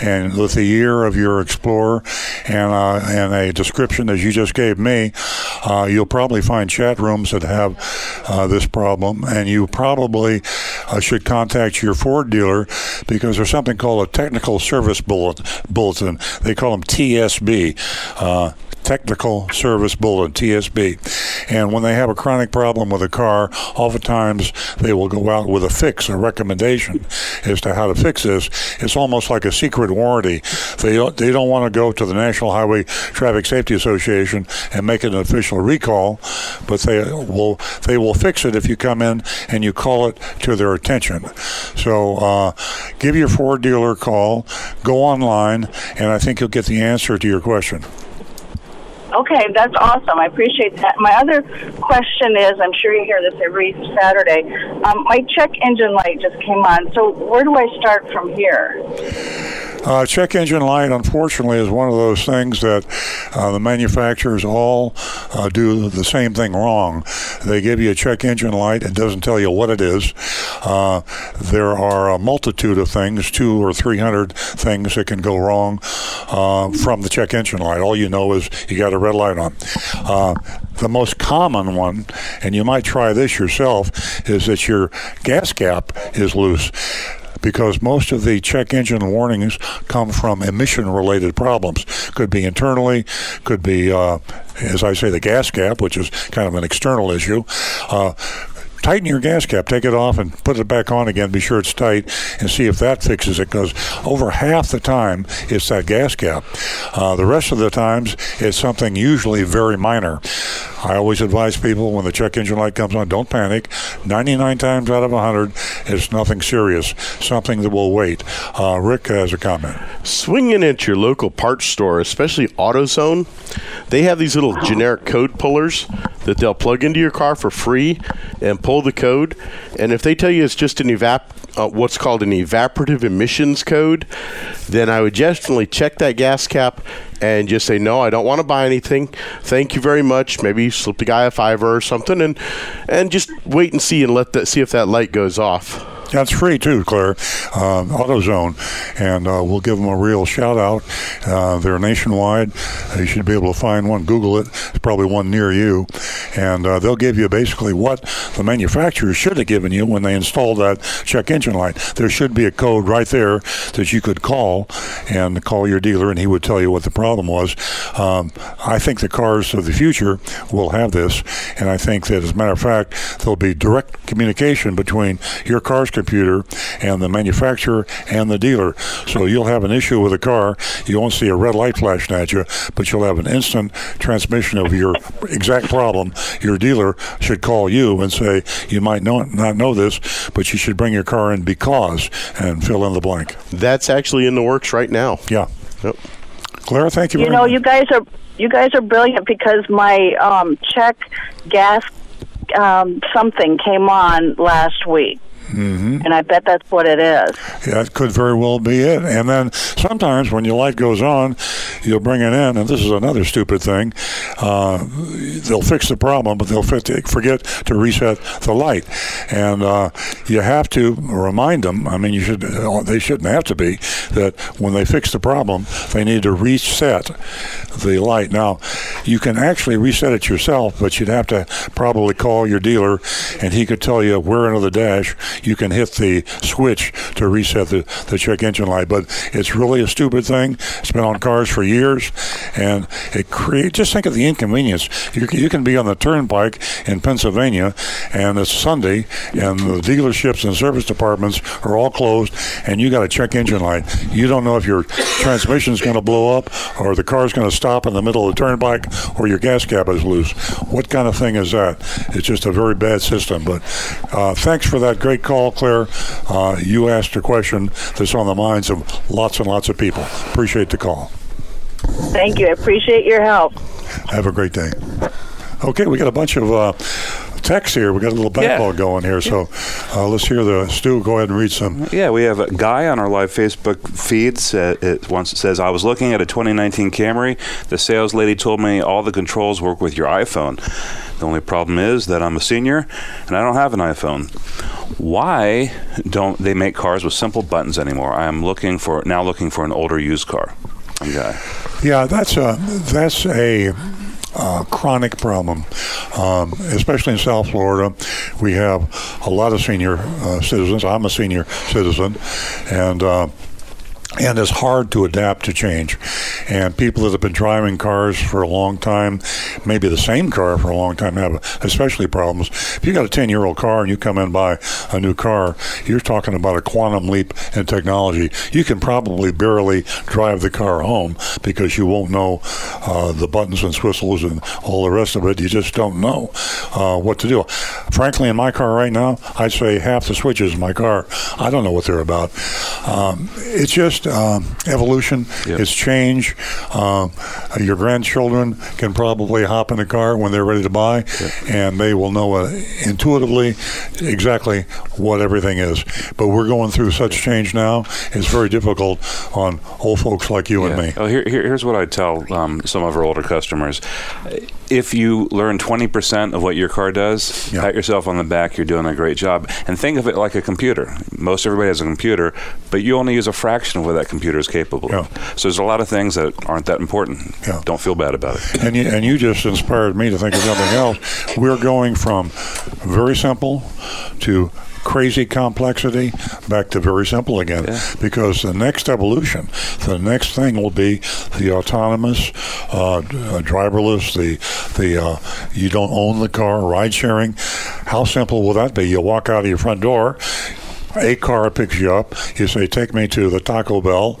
and with the year of your Explorer and a description as you just gave me, you'll probably find chat rooms that have this problem, and you probably should contact your Ford dealer, because there's something called a technical service bulletin. They call them TSB, technical service bulletin, TSB. And when they have a chronic problem with a car, oftentimes they will go out with a fix, a recommendation as to how to fix this. It's almost like a secret warranty. They don't want to go to the National Highway Traffic Safety Association and make it an official recall, but they will fix it if you come in and you call it to their attention. So give your Ford dealer a call, go online, and I think you'll get the answer to your question. Okay, that's awesome. I appreciate that. My other question is, I'm sure you hear this every Saturday, my check engine light just came on, so where do I start from here? Check engine light, unfortunately, is one of those things that the manufacturers all do the same thing wrong. They give you a check engine light. It doesn't tell you what it is. There are a multitude of things, 200 or 300 things that can go wrong from the check engine light. All you know is you got a red light on. The most common one, and you might try this yourself, is that your gas cap is loose, because most of the check engine warnings come from emission-related problems. Could be internally, could be, as I say, the gas cap, which is kind of an external issue. Tighten your gas cap, take it off and put it back on again, be sure it's tight, and see if that fixes it, because over half the time it's that gas cap. The rest of the times it's something usually very minor. I always advise people when the check engine light comes on, don't panic. 99 times out of 100 it's nothing serious, something that will wait. Rick has a comment. Swinging at your local parts store, especially AutoZone, they have these little generic code pullers that they'll plug into your car for free and pull the code. And if they tell you it's just an what's called an evaporative emissions code, then I would definitely check that gas cap, and just say, no, I don't want to buy anything. Thank you very much. Maybe slip the guy a $5 or something, and just wait and see, and let that, see if that light goes off. That's free too, Claire. AutoZone, and we'll give them a real shout out. They're nationwide. You should be able to find one. Google it. There's probably one near you, and they'll give you basically what the manufacturer should have given you when they installed that check engine light. There should be a code right there that you could call your dealer, and he would tell you what the problem was. I think the cars of the future will have this, and I think that, as a matter of fact, there'll be direct communication between your car's computer and the manufacturer and the dealer. So you'll have an issue with a car, you won't see a red light flashing at you, but you'll have an instant transmission of your exact problem. Your dealer should call you and say, you might not know this, but you should bring your car in because, and fill in the blank. That's actually in the works right now. Yeah. Yep. Clara, thank you very much. You guys are brilliant, because my check gas something came on last week. Mm-hmm. And I bet that's what it is. Yeah, that could very well be it. And then sometimes when your light goes on, you'll bring it in, and this is another stupid thing. They'll fix the problem, but they'll forget to reset the light. And you have to remind them, I mean, they shouldn't have to be, that when they fix the problem, they need to reset the light. Now, you can actually reset it yourself, but you'd have to probably call your dealer, and he could tell you where under the dash you can hit the switch to reset the check engine light. But it's really a stupid thing. It's been on cars for years, and it creates, just think of the inconvenience. You can be on the turnpike in Pennsylvania, and it's Sunday, and the dealerships and service departments are all closed, and you got a check engine light. You don't know if your transmission's going to blow up, or the car's going to stop in the middle of the turnpike, or your gas cap is loose. What kind of thing is that? It's just a very bad system. But thanks for that great call, Claire. You asked a question that's on the minds of lots and lots of people. Appreciate the call. Thank you. I appreciate your help. Have a great day. Okay, we got a bunch of texts here. We got a little backlog going here, so let's hear Stu, go ahead and read some. Yeah, we have a guy on our live Facebook feed says, I was looking at a 2019 Camry. The sales lady told me all the controls work with your iPhone. The only problem is that I'm a senior and I don't have an iPhone. Why don't they make cars with simple buttons anymore? I am now looking for an older used car. Okay. Yeah, that's a chronic problem, especially in South Florida. We have a lot of senior citizens. I'm a senior citizen, and it's hard to adapt to change. And people that have been driving cars for a long time, maybe the same car for a long time, have especially problems. If you got a 10-year-old car and you come in and buy a new car, you're talking about a quantum leap in technology. You can probably barely drive the car home because you won't know the buttons and swivels and all the rest of it. You just don't know what to do. Frankly, in my car right now, I'd say half the switches in my car, I don't know what they're about. It's just evolution. Yep. It's change. Your grandchildren can probably hop in a car when they're ready to buy, yep, and they will know intuitively exactly what everything is. But we're going through such change now, it's very difficult on old folks like you and me. Oh, here's what I tell some of our older customers. If you learn 20% of what your car does, pat yourself on the back, you're doing a great job. And think of it like a computer. Most everybody has a computer, but you only use a fraction of what that computer is capable of. So there's a lot of things that aren't that important. Yeah. Don't feel bad about it. And you just inspired me to think of something else. We're going from very simple to crazy complexity back to very simple again, because the next evolution, the next thing will be the autonomous, driverless, the you don't own the car, ride sharing. How simple will that be? You walk out of your front door, a car picks you up. You say, take me to the Taco Bell,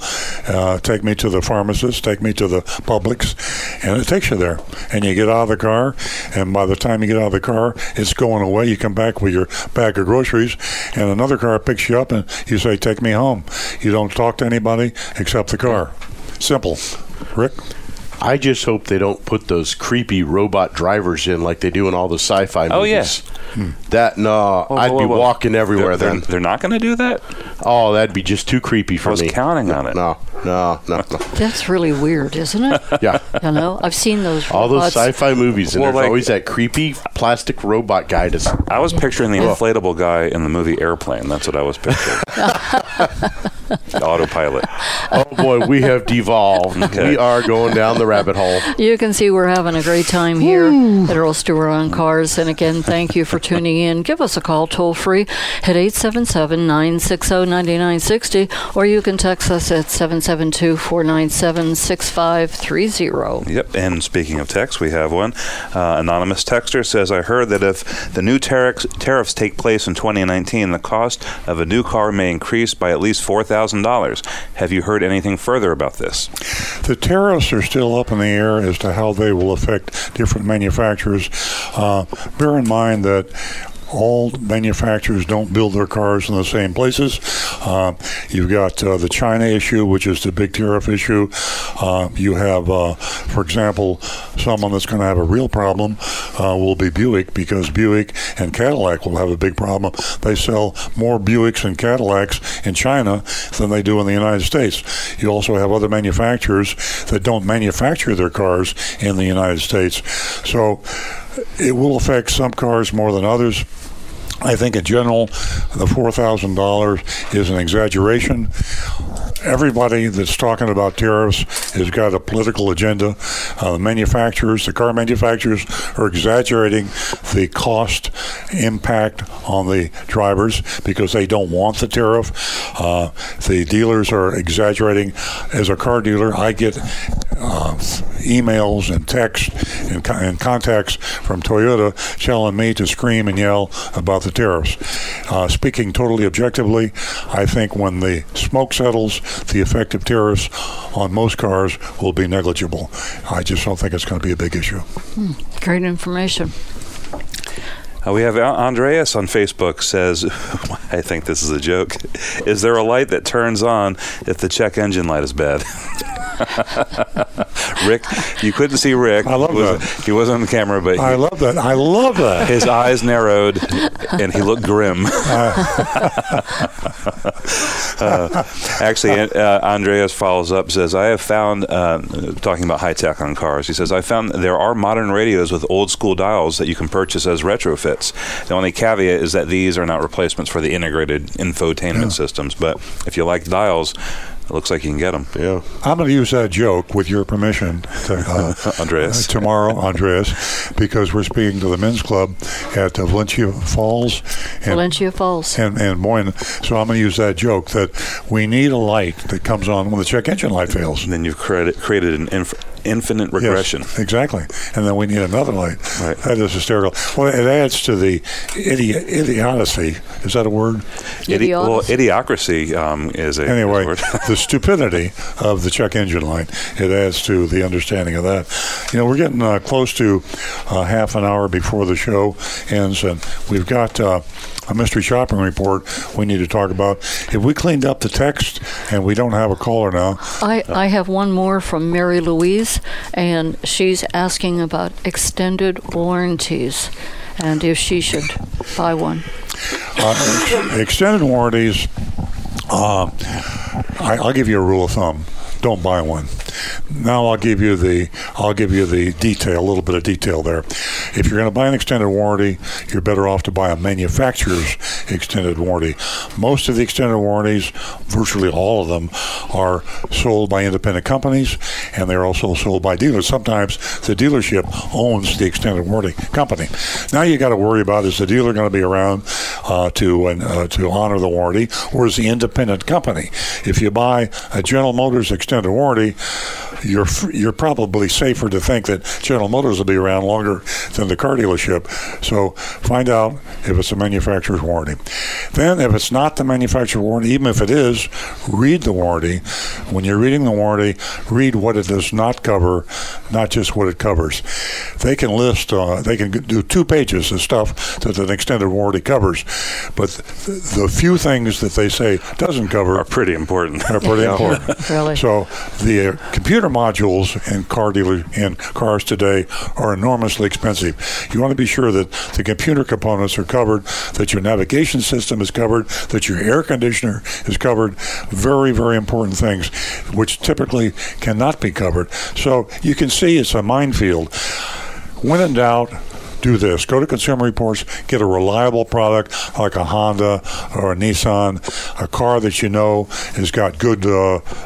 take me to the pharmacist, take me to the Publix, and it takes you there. And you get out of the car, and by the time you get out of the car, it's going away. You come back with your bag of groceries, and another car picks you up, and you say, take me home. You don't talk to anybody except the car. Simple. Rick? I just hope they don't put those creepy robot drivers in like they do in all the sci-fi movies. Oh, yes. Yeah. I'd be walking everywhere then. They're not going to do that? Oh, that'd be just too creepy for me. I was counting on it. No. That's really weird, isn't it? Yeah. You know, I've seen those robots. All those sci-fi movies, and there's always that creepy plastic robot guy. I was picturing the inflatable guy in the movie Airplane. That's what I was picturing. Autopilot. Oh, boy, we have devolved. Okay. We are going down the rabbit hole. You can see we're having a great time here at Earl Stewart on Cars. And again, thank you for tuning in. Give us a call toll free at 877-960-9960, or you can text us at 772-497-6530. Yep, and speaking of text, we have one. Anonymous texter says, I heard that if the new tariffs take place in 2019, the cost of a new car may increase by at least $4,000. Have you heard anything further about this? The tariffs are still up in the air as to how they will affect different manufacturers. Bear in mind that all manufacturers don't build their cars in the same places. You've got the China issue, which is the big tariff issue. You have, for example, someone that's going to have a real problem will be Buick, because Buick and Cadillac will have a big problem. They sell more Buicks and Cadillacs in China than they do in the United States. You also have other manufacturers that don't manufacture their cars in the United States. So it will affect some cars more than others. I think in general, the $4,000 is an exaggeration. Everybody that's talking about tariffs has got a political agenda. The car manufacturers are exaggerating the cost impact on the drivers because they don't want the tariff. The dealers are exaggerating. As a car dealer, I get emails and text and contacts from Toyota telling me to scream and yell about the tariffs. Speaking totally objectively, I think when the smoke settles, the effective tariffs on most cars will be negligible. I just don't think it's going to be a big issue. Great information. We have Andreas on Facebook says, I think this is a joke. Is there a light that turns on if the check engine light is bad? Rick, you couldn't see Rick. I love that. He wasn't on the camera, but I love that. His eyes narrowed, and he looked grim. Actually, Andreas follows up, says, I have found, talking about high tech on cars, he says, I found there are modern radios with old school dials that you can purchase as retrofits. The only caveat is that these are not replacements for the integrated infotainment systems. But if you like dials, it looks like you can get them. Yeah. I'm going to use that joke with your permission to, Andreas. Tomorrow, Andreas, because we're speaking to the men's club at Valencia Falls. And Boynton. So I'm going to use that joke that we need a light that comes on when the check engine light fails. And then you've created an infinite regression. Yes, exactly. And then we need another light. Right. That is hysterical. Well, it adds to the idiocy. Is that a word? Idiocracy is a word. The stupidity of the check engine light. It adds to the understanding of that. You know, we're getting close to half an hour before the show ends, and we've got a mystery shopping report we need to talk about. Have we cleaned up the text? And we don't have a caller now. I have one more from Mary Louise, and she's asking about extended warranties and if she should buy one. Extended warranties, I'll give you a rule of thumb. Don't buy one. Now I'll give you the detail, a little bit of detail there. If you're going to buy an extended warranty, you're better off to buy a manufacturer's extended warranty. Most of the extended warranties, virtually all of them, are sold by independent companies, and they're also sold by dealers. Sometimes the dealership owns the extended warranty company. Now you got to worry about, is the dealer going to be around to honor the warranty, or is the independent company? If you buy a General Motors extended warranty, you're probably safer to think that General Motors will be around longer than the car dealership. So find out if it's a manufacturer's warranty. Then if it's not the manufacturer's warranty, even if it is, read the warranty. When you're reading the warranty, read what it does not cover, not just what it covers. They can list, they can do 2 pages of stuff that an extended warranty covers, but the few things that they say doesn't cover are pretty important. Really? So the computer modules in cars today are enormously expensive. You want to be sure that the computer components are covered, that your navigation system is covered, that your air conditioner is covered. Very, very important things, which typically cannot be covered. So you can see it's a minefield. When in doubt, do this. Go to Consumer Reports, get a reliable product like a Honda or a Nissan, a car that you know has got good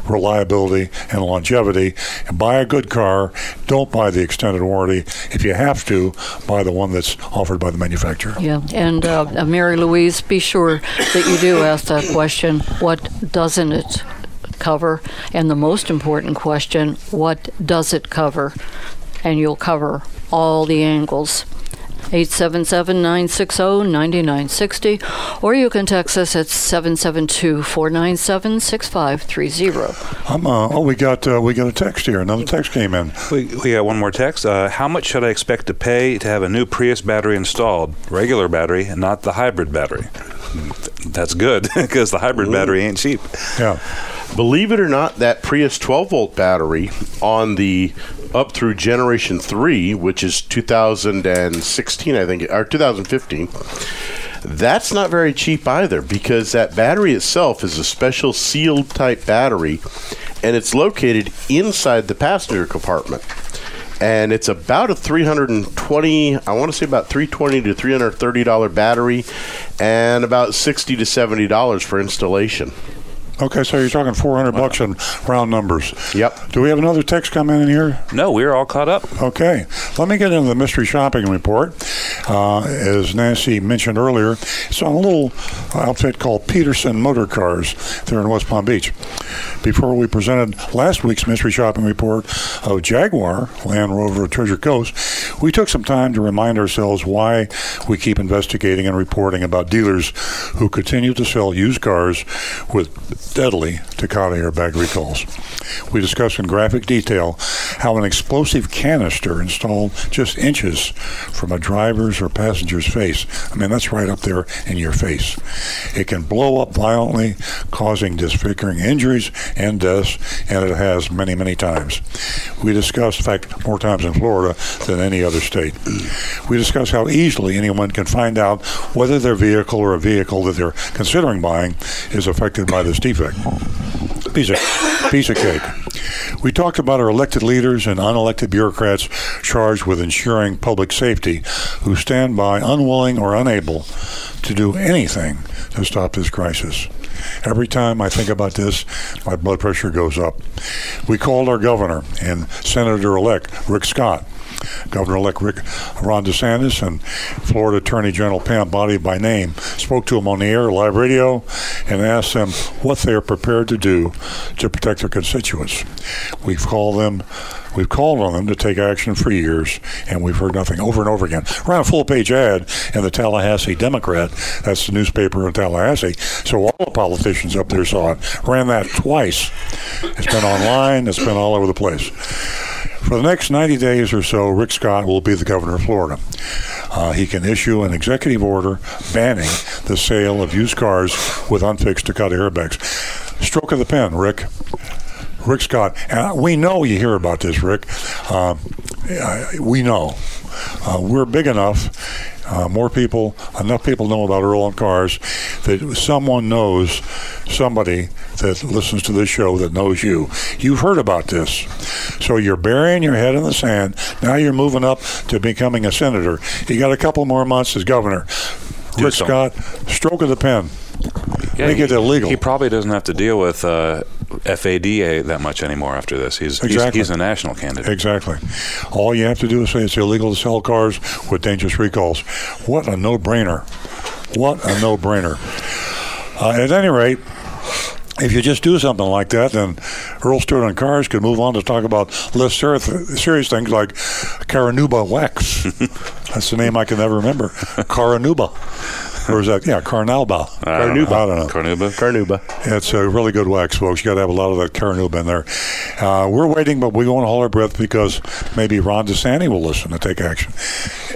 reliability and longevity. And buy a good car. Don't buy the extended warranty. If you have to, buy the one that's offered by the manufacturer. Yeah, and Mary Louise, be sure that you do ask that question, what doesn't it cover? And the most important question, what does it cover? And you'll cover all the angles. 877-960-9960, or you can text us at 772-497-6530. We got a text here. Another text came in. We got one more text. How much should I expect to pay to have a new Prius battery installed? Regular battery, and not the hybrid battery. That's good, because the hybrid battery ain't cheap. Yeah. Believe it or not, that Prius 12-volt battery on the up through Generation 3, which is 2016, I think, or 2015, that's not very cheap either, because that battery itself is a special sealed-type battery, and it's located inside the passenger compartment. And it's about a $320 to $330 battery, and about $60 to $70 for installation. Okay, so you're talking $400 in round numbers. Yep. Do we have another text come in here? No, we're all caught up. Okay. Let me get into the mystery shopping report. As Nancy mentioned earlier, it's on a little outfit called Peterson Motorcars. They're in West Palm Beach. Before we presented last week's mystery shopping report of Jaguar, Land Rover, Treasure Coast, we took some time to remind ourselves why we keep investigating and reporting about dealers who continue to sell used cars with deadly Takata airbag recalls. We discussed in graphic detail how an explosive canister installed just inches from a driver's or passenger's face. I mean, that's right up there in your face. It can blow up violently, causing disfiguring injuries and deaths, and it has many, many times. We discussed, in fact, more times in Florida than any other state. We discussed how easily anyone can find out whether their vehicle or a vehicle that they're considering buying is affected by this defect. Piece of cake. We talked about our elected leaders and unelected bureaucrats charged with ensuring public safety, who stand by unwilling or unable to do anything to stop this crisis. Every time I think about this, my blood pressure goes up. We called our governor and Senator-elect Rick Scott, Governor-elect Ron DeSantis, and Florida Attorney General Pam Bondi by name, spoke to them on the air, live radio, and asked them what they are prepared to do to protect their constituents. We've called on them to take action for years, and we've heard nothing over and over again. We're on a full-page ad in the Tallahassee Democrat. That's the newspaper in Tallahassee. So all the politicians up there saw it. Ran that twice. It's been online. It's been all over the place. For the next 90 days or so, Rick Scott will be the governor of Florida. He can issue an executive order banning the sale of used cars with unfixed Takata airbags. Stroke of the pen, Rick. Rick Scott. And we know you hear about this, Rick. We know. We're big enough. Enough people know about Earl on Cars that someone knows somebody that listens to this show that knows you. You've heard about this. So you're burying your head in the sand. Now you're moving up to becoming a senator. You got a couple more months as governor. Rick Scott, stroke of the pen. Yeah, make it illegal. He probably doesn't have to deal with FADA that much anymore after this. He's a national candidate. Exactly. All you have to do is say it's illegal to sell cars with dangerous recalls. What a no-brainer. At any rate, if you just do something like that, then Earl Stewart on Cars could move on to talk about less serious things like Caranuba wax. That's the name I can never remember. Caranuba. Or is that, Carnauba. I don't know. Carnuba. It's a really good wax, folks. You got to have a lot of that Carnuba in there. We're waiting, but we won't hold our breath, because maybe Ron DeSantis will listen to take action.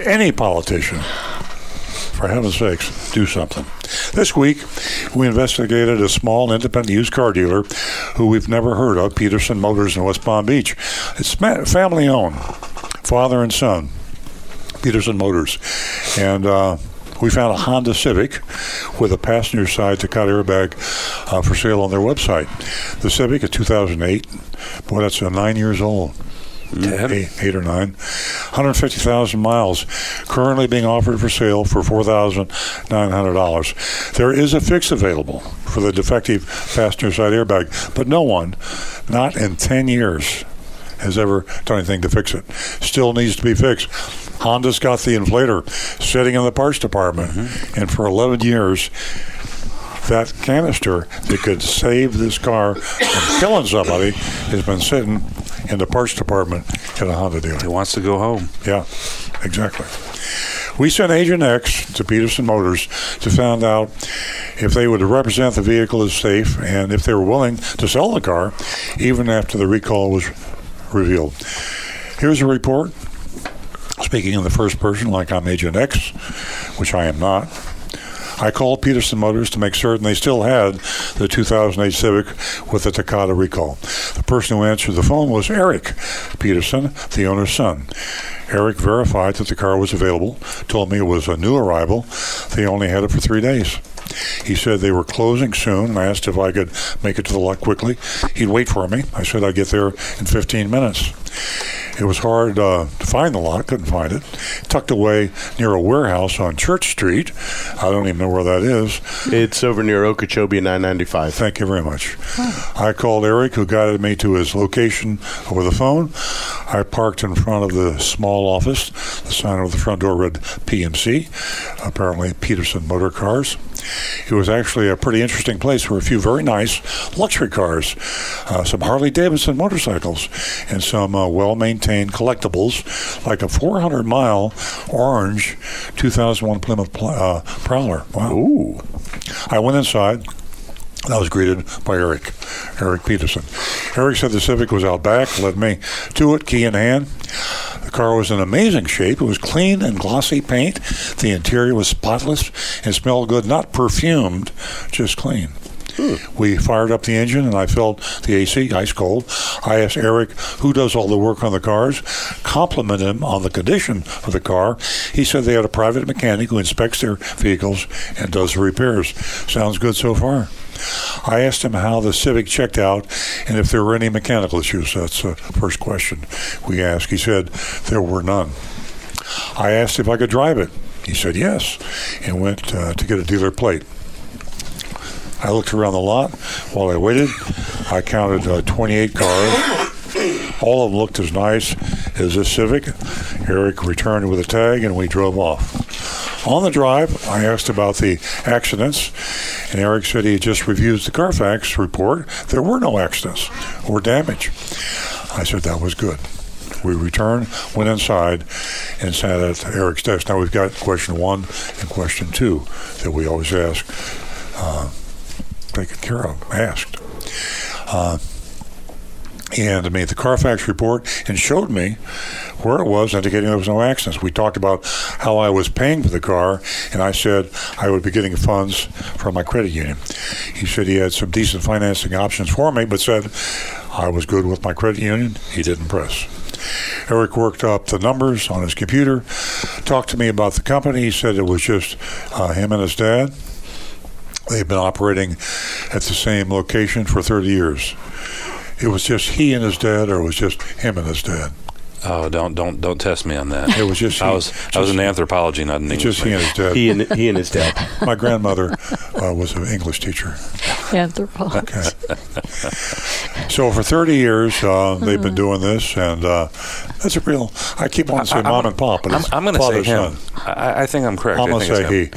Any politician for heaven's sakes, do something. This week, we investigated a small independent used car dealer who we've never heard of, Peterson Motors in West Palm Beach. It's family-owned, father and son, Peterson Motors. And we found a Honda Civic with a passenger side Takata airbag for sale on their website. The Civic is 2008. Boy, that's 9 years old. Mm-hmm. Eight or nine. 150,000 miles, currently being offered for sale for $4,900. There is a fix available for the defective passenger side airbag, but no one, not in 10 years, has ever done anything to fix it. Still needs to be fixed. Honda's got the inflator sitting in the parts department, mm-hmm. and for 11 years, that canister that could save this car from killing somebody has been sitting in the parts department at a Honda dealer. He wants to go home. Yeah, exactly. We sent Agent X to Peterson Motors to find out if they would represent the vehicle as safe and if they were willing to sell the car even after the recall was revealed. Here's a report. Speaking in the first person, like I'm Agent X, which I am not. I called Peterson Motors to make certain they still had the 2008 Civic with the Takata recall. The person who answered the phone was Eric Peterson, the owner's son. Eric verified that the car was available, told me it was a new arrival. They only had it for 3 days. He said they were closing soon, and I asked if I could make it to the lot quickly. He'd wait for me. I said I'd get there in 15 minutes. It was hard to find the lot. Couldn't find it. Tucked away near a warehouse on Church Street. I don't even know where that is. It's over near Okeechobee 995. Thank you very much. Oh. I called Eric, who guided me to his location over the phone. I parked in front of the small office. The sign over the front door read PMC, apparently Peterson Motorcars. It was actually a pretty interesting place for a few very nice luxury cars, some Harley-Davidson motorcycles, and some well-maintained collectibles like a 400-mile orange 2001 Plymouth Prowler. Wow. Ooh. I went inside, and I was greeted by Eric Peterson. Eric said the Civic was out back, led me to it, key in hand. The car was in amazing shape. It was clean and glossy paint. The interior was spotless and smelled good, not perfumed, just clean. Ooh. We fired up the engine, and I filled the AC, ice cold. I asked Eric, who does all the work on the cars, complimented him on the condition of the car. He said they had a private mechanic who inspects their vehicles and does the repairs. Sounds good so far. I asked him how the Civic checked out and if there were any mechanical issues. That's the first question we asked. He said there were none. I asked if I could drive it. He said yes and went to get a dealer plate. I looked around the lot while I waited. I counted 28 cars. All of them looked as nice as this Civic. Eric returned with a tag, and we drove off. On the drive, I asked about the accidents, and Eric said he had just reviewed the Carfax report. There were no accidents or damage. I said that was good. We returned, went inside, and sat at Eric's desk. Now we've got question one and question two that we always ask, taken care of, asked. And made the Carfax report and showed me where it was, indicating there was no accidents. We talked about how I was paying for the car, and I said I would be getting funds from my credit union. He said he had some decent financing options for me, but said I was good with my credit union. He didn't press. Eric worked up the numbers on his computer, talked to me about the company. He said it was just him and his dad. They've been operating at the same location for 30 years. It was just he and his dad, or it was just him and his dad? Oh, don't test me on that. It was just he, I was in anthropology, not in English. Just he and his dad. He and his dad. My grandmother was an English teacher. Anthropologist. Okay. So for 30 years, they've been doing this, and that's a real. I keep wanting to say mom and pop, but it's father and son. I think I'm correct. I'm going to say he.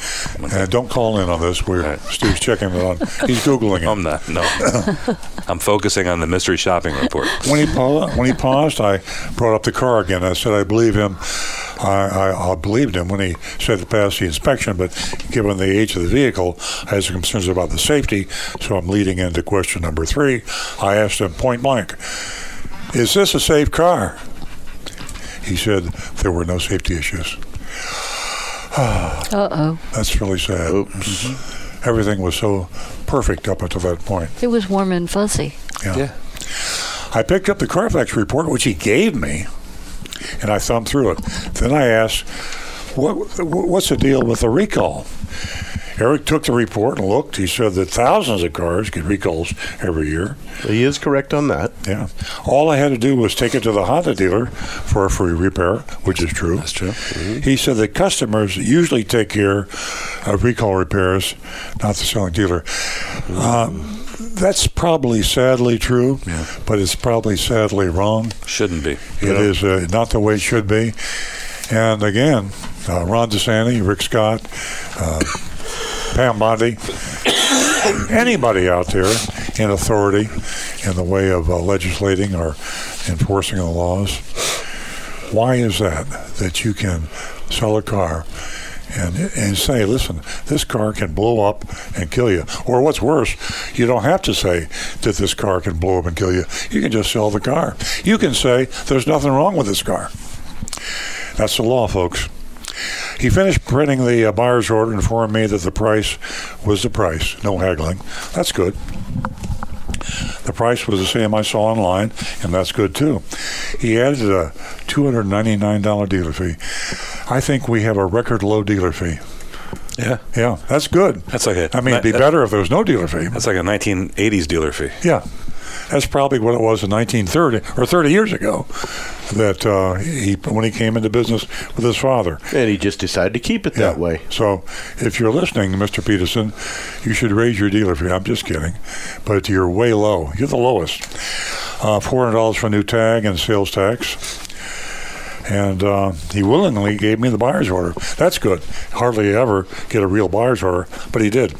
Don't call in on this. We're right. Stu's checking it on. He's Googling it. I'm not. No. I'm focusing on the mystery shopping report. When he paused, I brought up the car again. I said I believe him. I believed him when he said to pass the inspection, but given the age of the vehicle, I had some concerns about the safety, so I'm leading into question number three. I asked him point blank, is this a safe car? He said there were no safety issues. Uh-oh. That's really sad. Oops. Mm-hmm. Everything was so perfect up until that point. It was warm and fuzzy. Yeah. I picked up the Carfax report, which he gave me, and I thumbed through it. Then I asked, what's the deal with the recall? Eric took the report and looked. He said that thousands of cars get recalls every year. He is correct on that. Yeah. All I had to do was take it to the Honda dealer for a free repair, which is true. That's true. Mm-hmm. He said that customers usually take care of recall repairs, not the selling dealer. Mm-hmm. That's probably sadly true, but it's probably sadly wrong. Shouldn't be. It is not the way it should be. And again, Ron DeSantis, Rick Scott, Pam Bondi, anybody out there in authority in the way of legislating or enforcing the laws, why is that you can sell a car and say, listen, this car can blow up and kill you? Or what's worse, you don't have to say that this car can blow up and kill you. You can just sell the car. You can say there's nothing wrong with this car. That's the law, folks. He finished printing the buyer's order and informed me that the price was the price. No haggling. That's good. The price was the same I saw online, and that's good, too. He added a $299 dealer fee. I think we have a record low dealer fee. Yeah, that's good. That's like a, I mean, it'd be better if there was no dealer fee. That's like a 1980s dealer fee. Yeah. That's probably what it was in 1930 or 30 years ago that when he came into business with his father. And he just decided to keep it that way. So if you're listening, Mr. Peterson, you should raise your dealer fee. I'm just kidding. But you're way low. You're the lowest. $400 for a new tag and sales tax. And he willingly gave me the buyer's order. That's good. Hardly ever get a real buyer's order, but he did.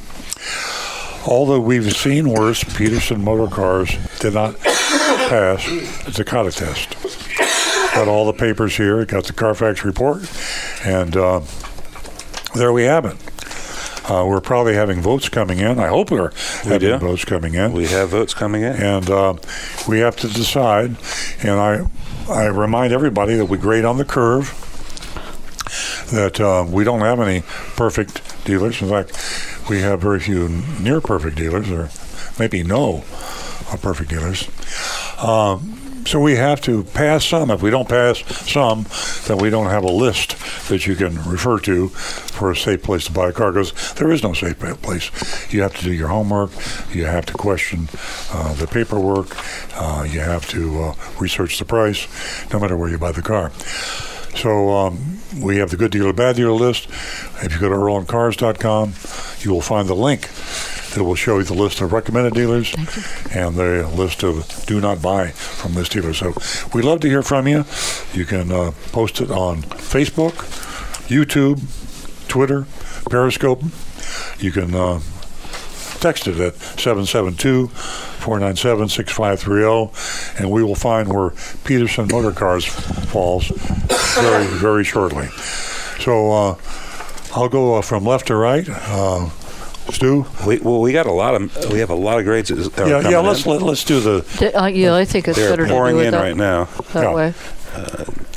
Although we've seen worse, Peterson Motorcars did not pass the Takata test. Got all the papers here, got the Carfax report, and there we have it. We're probably having votes coming in. I hope we do. Votes coming in. We have votes coming in. And we have to decide. And I remind everybody that we grade on the curve, that we don't have any perfect dealers. In fact, we have very few near-perfect dealers, or maybe no perfect dealers. So we have to pass some. If we don't pass some, then we don't have a list that you can refer to for a safe place to buy a car, because there is no safe place. You have to do your homework. You have to question the paperwork. You have to research the price, no matter where you buy the car. So we have the good dealer, bad dealer list. If you go to EarlOnCars.com, you will find the link that will show you the list of recommended dealers and the list of do not buy from this dealer. So we'd love to hear from you. You can post it on Facebook, YouTube, Twitter, Periscope. You can text it at 772-497-6530, and we will find where Peterson Motor Cars falls very, very shortly. So I'll go from left to right. Stu? We have a lot of grades that are coming let's do the... I think it's better to do it pouring in right now. That way.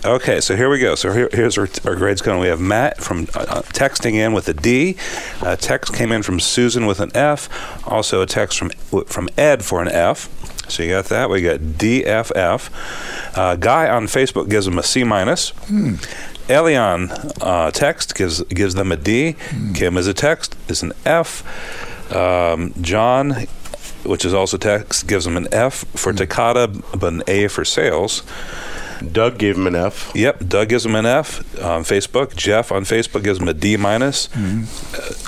Okay, so here we go. So here's our grades going. We have Matt from texting in with a D. A text came in from Susan with an F. Also a text from Ed for an F. So you got that. We got DFF. Guy on Facebook gives him a C minus. Elion text gives them a D. Kim is a text, is an F. John, which is also text, gives him an F for Takata, but an A for sales. Doug gave him an F. Yep, Doug gives him an F on Facebook. Jeff on Facebook gives him a D minus.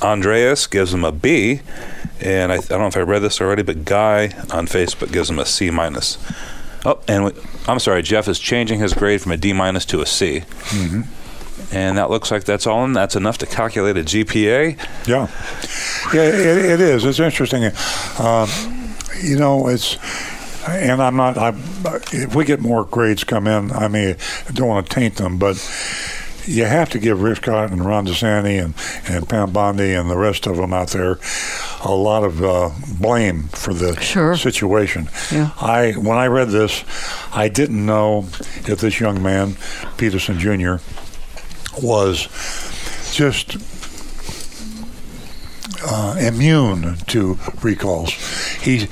Andreas gives him a B. And I don't know if I read this already, but Guy on Facebook gives him a C minus. Oh, and I'm sorry, Jeff is changing his grade from a D minus to a C. And that looks like that's all, and that's enough to calculate a GPA. Yeah, it is. It's interesting. It's... And if we get more grades come in, I mean, I don't want to taint them, but you have to give Rick Scott and Ron DeSantis and Pam Bondi and the rest of them out there a lot of blame for the situation. Yeah. When I read this, I didn't know if this young man, Peterson Jr., was just immune to recalls. He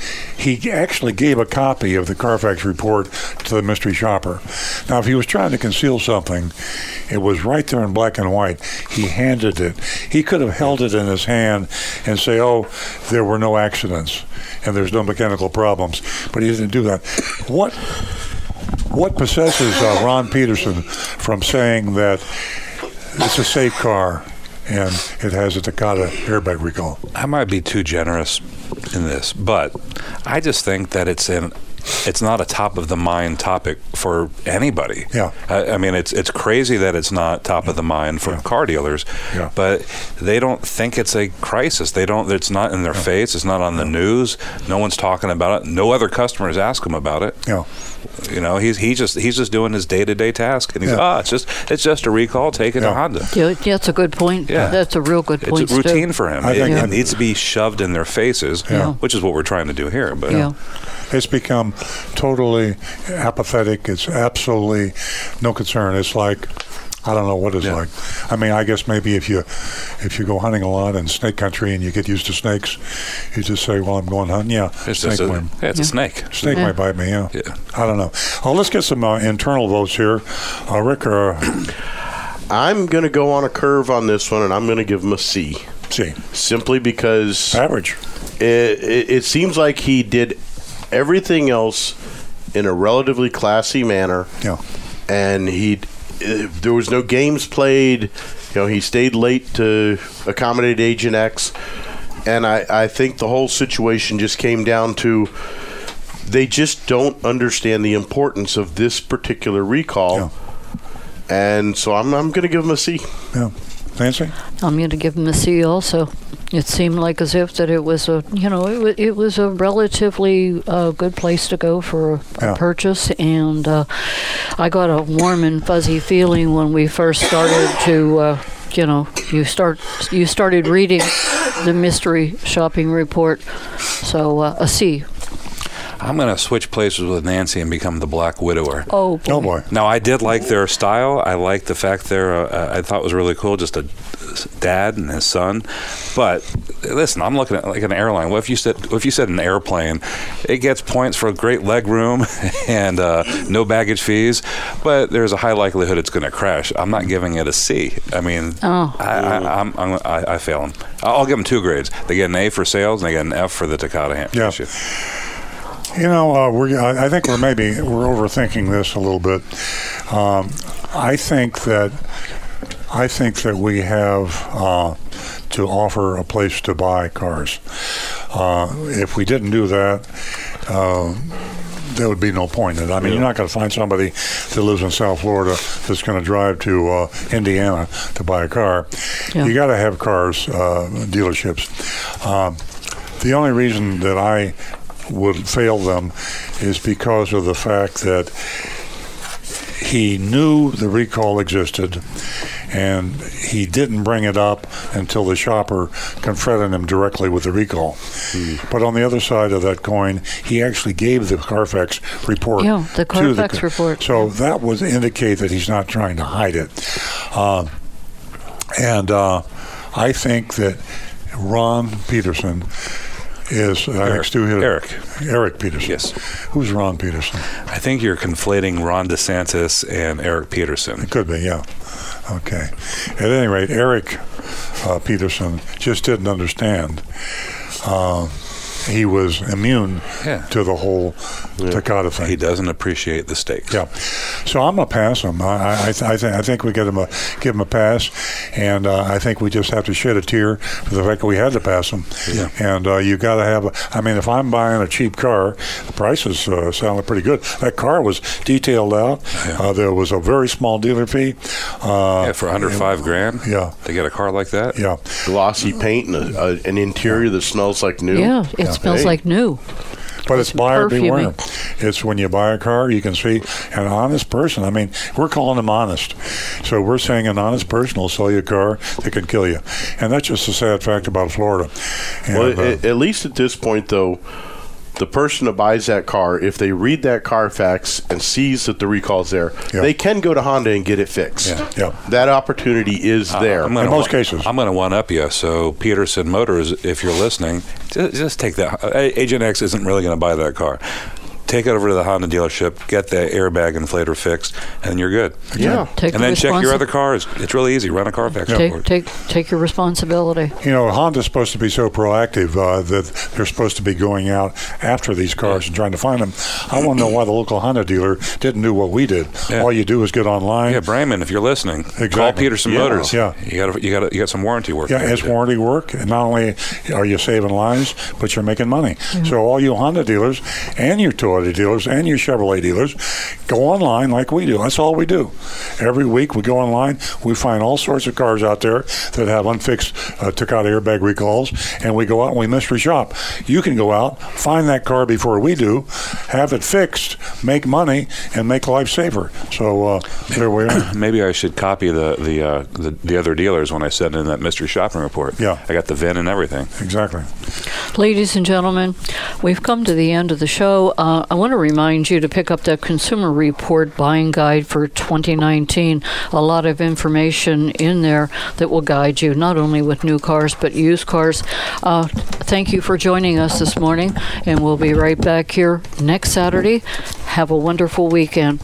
actually gave a copy of the Carfax report to the mystery shopper. Now, if he was trying to conceal something, it was right there in black and white. He handed it. He could have held it in his hand and say, oh, there were no accidents and there's no mechanical problems. But he didn't do that. What possesses Ron Peterson from saying that it's a safe car and it has a Takata airbag recall? I might be too generous in this, but I just think that it's not a top-of-the-mind topic for anybody. Yeah. I mean, it's crazy that it's not top-of-the-mind for car dealers, but they don't think it's a crisis. They don't. It's not in their face. It's not on the news. No one's talking about it. No other customers ask him about it. Yeah. You know, he's just doing his day-to-day task, and he's it's just a recall. Take it to Honda. Yeah, that's a good point. Yeah. That's a real good point. It's routine for him. I think it needs to be shoved in their faces, which is what we're trying to do here. But it's become totally apathetic. It's absolutely no concern. It's like, I don't know what it's like. I mean, I guess maybe if you go hunting a lot in snake country and you get used to snakes, you just say, well, I'm going hunting. Yeah, it's snake might. Yeah, it's a snake. Snake might bite me, yeah. I don't know. Oh, let's get some internal votes here. Rick, I'm going to go on a curve on this one, and I'm going to give him a C. C. Simply because... Average. It seems like he did everything else in a relatively classy manner. Yeah. And there was no games played. You know, he stayed late to accommodate Agent X. And I think the whole situation just came down to they just don't understand the importance of this particular recall. Yeah. And so I'm going to give him a C. Yeah. Nancy? I'm going to give him a C also. It seemed like as if that it was a relatively good place to go for a purchase, and I got a warm and fuzzy feeling when we first started to you started reading the mystery shopping report, so a C. I'm going to switch places with Nancy and become the Black Widower. Oh, boy. Oh boy. Now, I did like their style. I liked the fact I thought it was really cool, just a dad and his son. But listen, I'm looking at like an airline. What if you said an airplane? It gets points for great leg room and no baggage fees, but there's a high likelihood it's going to crash. I'm not giving it a C. I mean, I fail them. I'll give them 2 grades. They get an A for sales and they get an F for the Takata issue. You know, I think we're overthinking this a little bit. I think that we have to offer a place to buy cars. If we didn't do that, there would be no point in it. I mean, you're not going to find somebody that lives in South Florida that's going to drive to Indiana to buy a car. Yeah. You got to have cars, dealerships. The only reason that I would fail them is because of the fact that he knew the recall existed and he didn't bring it up until the shopper confronted him directly with the recall. Mm. But on the other side of that coin, he actually gave the Carfax report. Yeah, the Carfax report. So that would indicate that he's not trying to hide it. And I think that Ron Peterson is Eric Peterson. Yes. Who's Ron Peterson? I think you're conflating Ron DeSantis and Eric Peterson. It could be, yeah. Okay. At any rate, Eric Peterson just didn't understand. He was immune to the whole Takata thing. He doesn't appreciate the stakes. Yeah. So I'm going to pass him. I think we give him a pass, and I think we just have to shed a tear for the fact that we had to pass him. Yeah. And you got to have if I'm buying a cheap car, the prices sounded pretty good. That car was detailed out. Yeah. There was a very small dealer fee. For under $5,000. Yeah. To get a car like that. Yeah. Glossy paint and an interior that smells like new. Yeah. It smells like new. But it's buyer beware. It's when you buy a car, you can see an honest person. I mean, we're calling them honest. So we're saying an honest person will sell you a car that can kill you. And that's just a sad fact about Florida. And, well, at least at this point, though, the person that buys that car, if they read that Carfax and sees that the recall's there, they can go to Honda and get it fixed. That opportunity is there. In most cases. I'm going to one-up you. So Peterson Motors, if you're listening, just take that. Agent X isn't really going to buy that car. Take it over to the Honda dealership, get the airbag inflator fixed, and you're good. And then check your other cars. It's really easy. Run a Carfax report. Take your responsibility. You know, Honda's supposed to be so proactive that they're supposed to be going out after these cars and trying to find them. I want to know why the local Honda dealer didn't do what we did. All you do is get online. Yeah, Brayman, if you're listening, call Peterson Motors. You got some warranty work. Yeah, it's warranty work, and not only are you saving lives, but you're making money. So all you Honda dealers and your Toyota dealers and your Chevrolet dealers go online like we do. That's all we do. Every week we go online, we find all sorts of cars out there that have unfixed Takata airbag recalls, and we go out and we mystery shop. You can go out, find that car before we do, have it fixed, make money, and make life safer. So there we are. Maybe I should copy the other dealers when I send in that mystery shopping report. Yeah, I got the VIN and everything. Exactly. Ladies and gentlemen, we've come to the end of the show. I want to remind you to pick up that Consumer Report Buying Guide for 2019. A lot of information in there that will guide you, not only with new cars, but used cars. Thank you for joining us this morning, and we'll be right back here next Saturday. Have a wonderful weekend.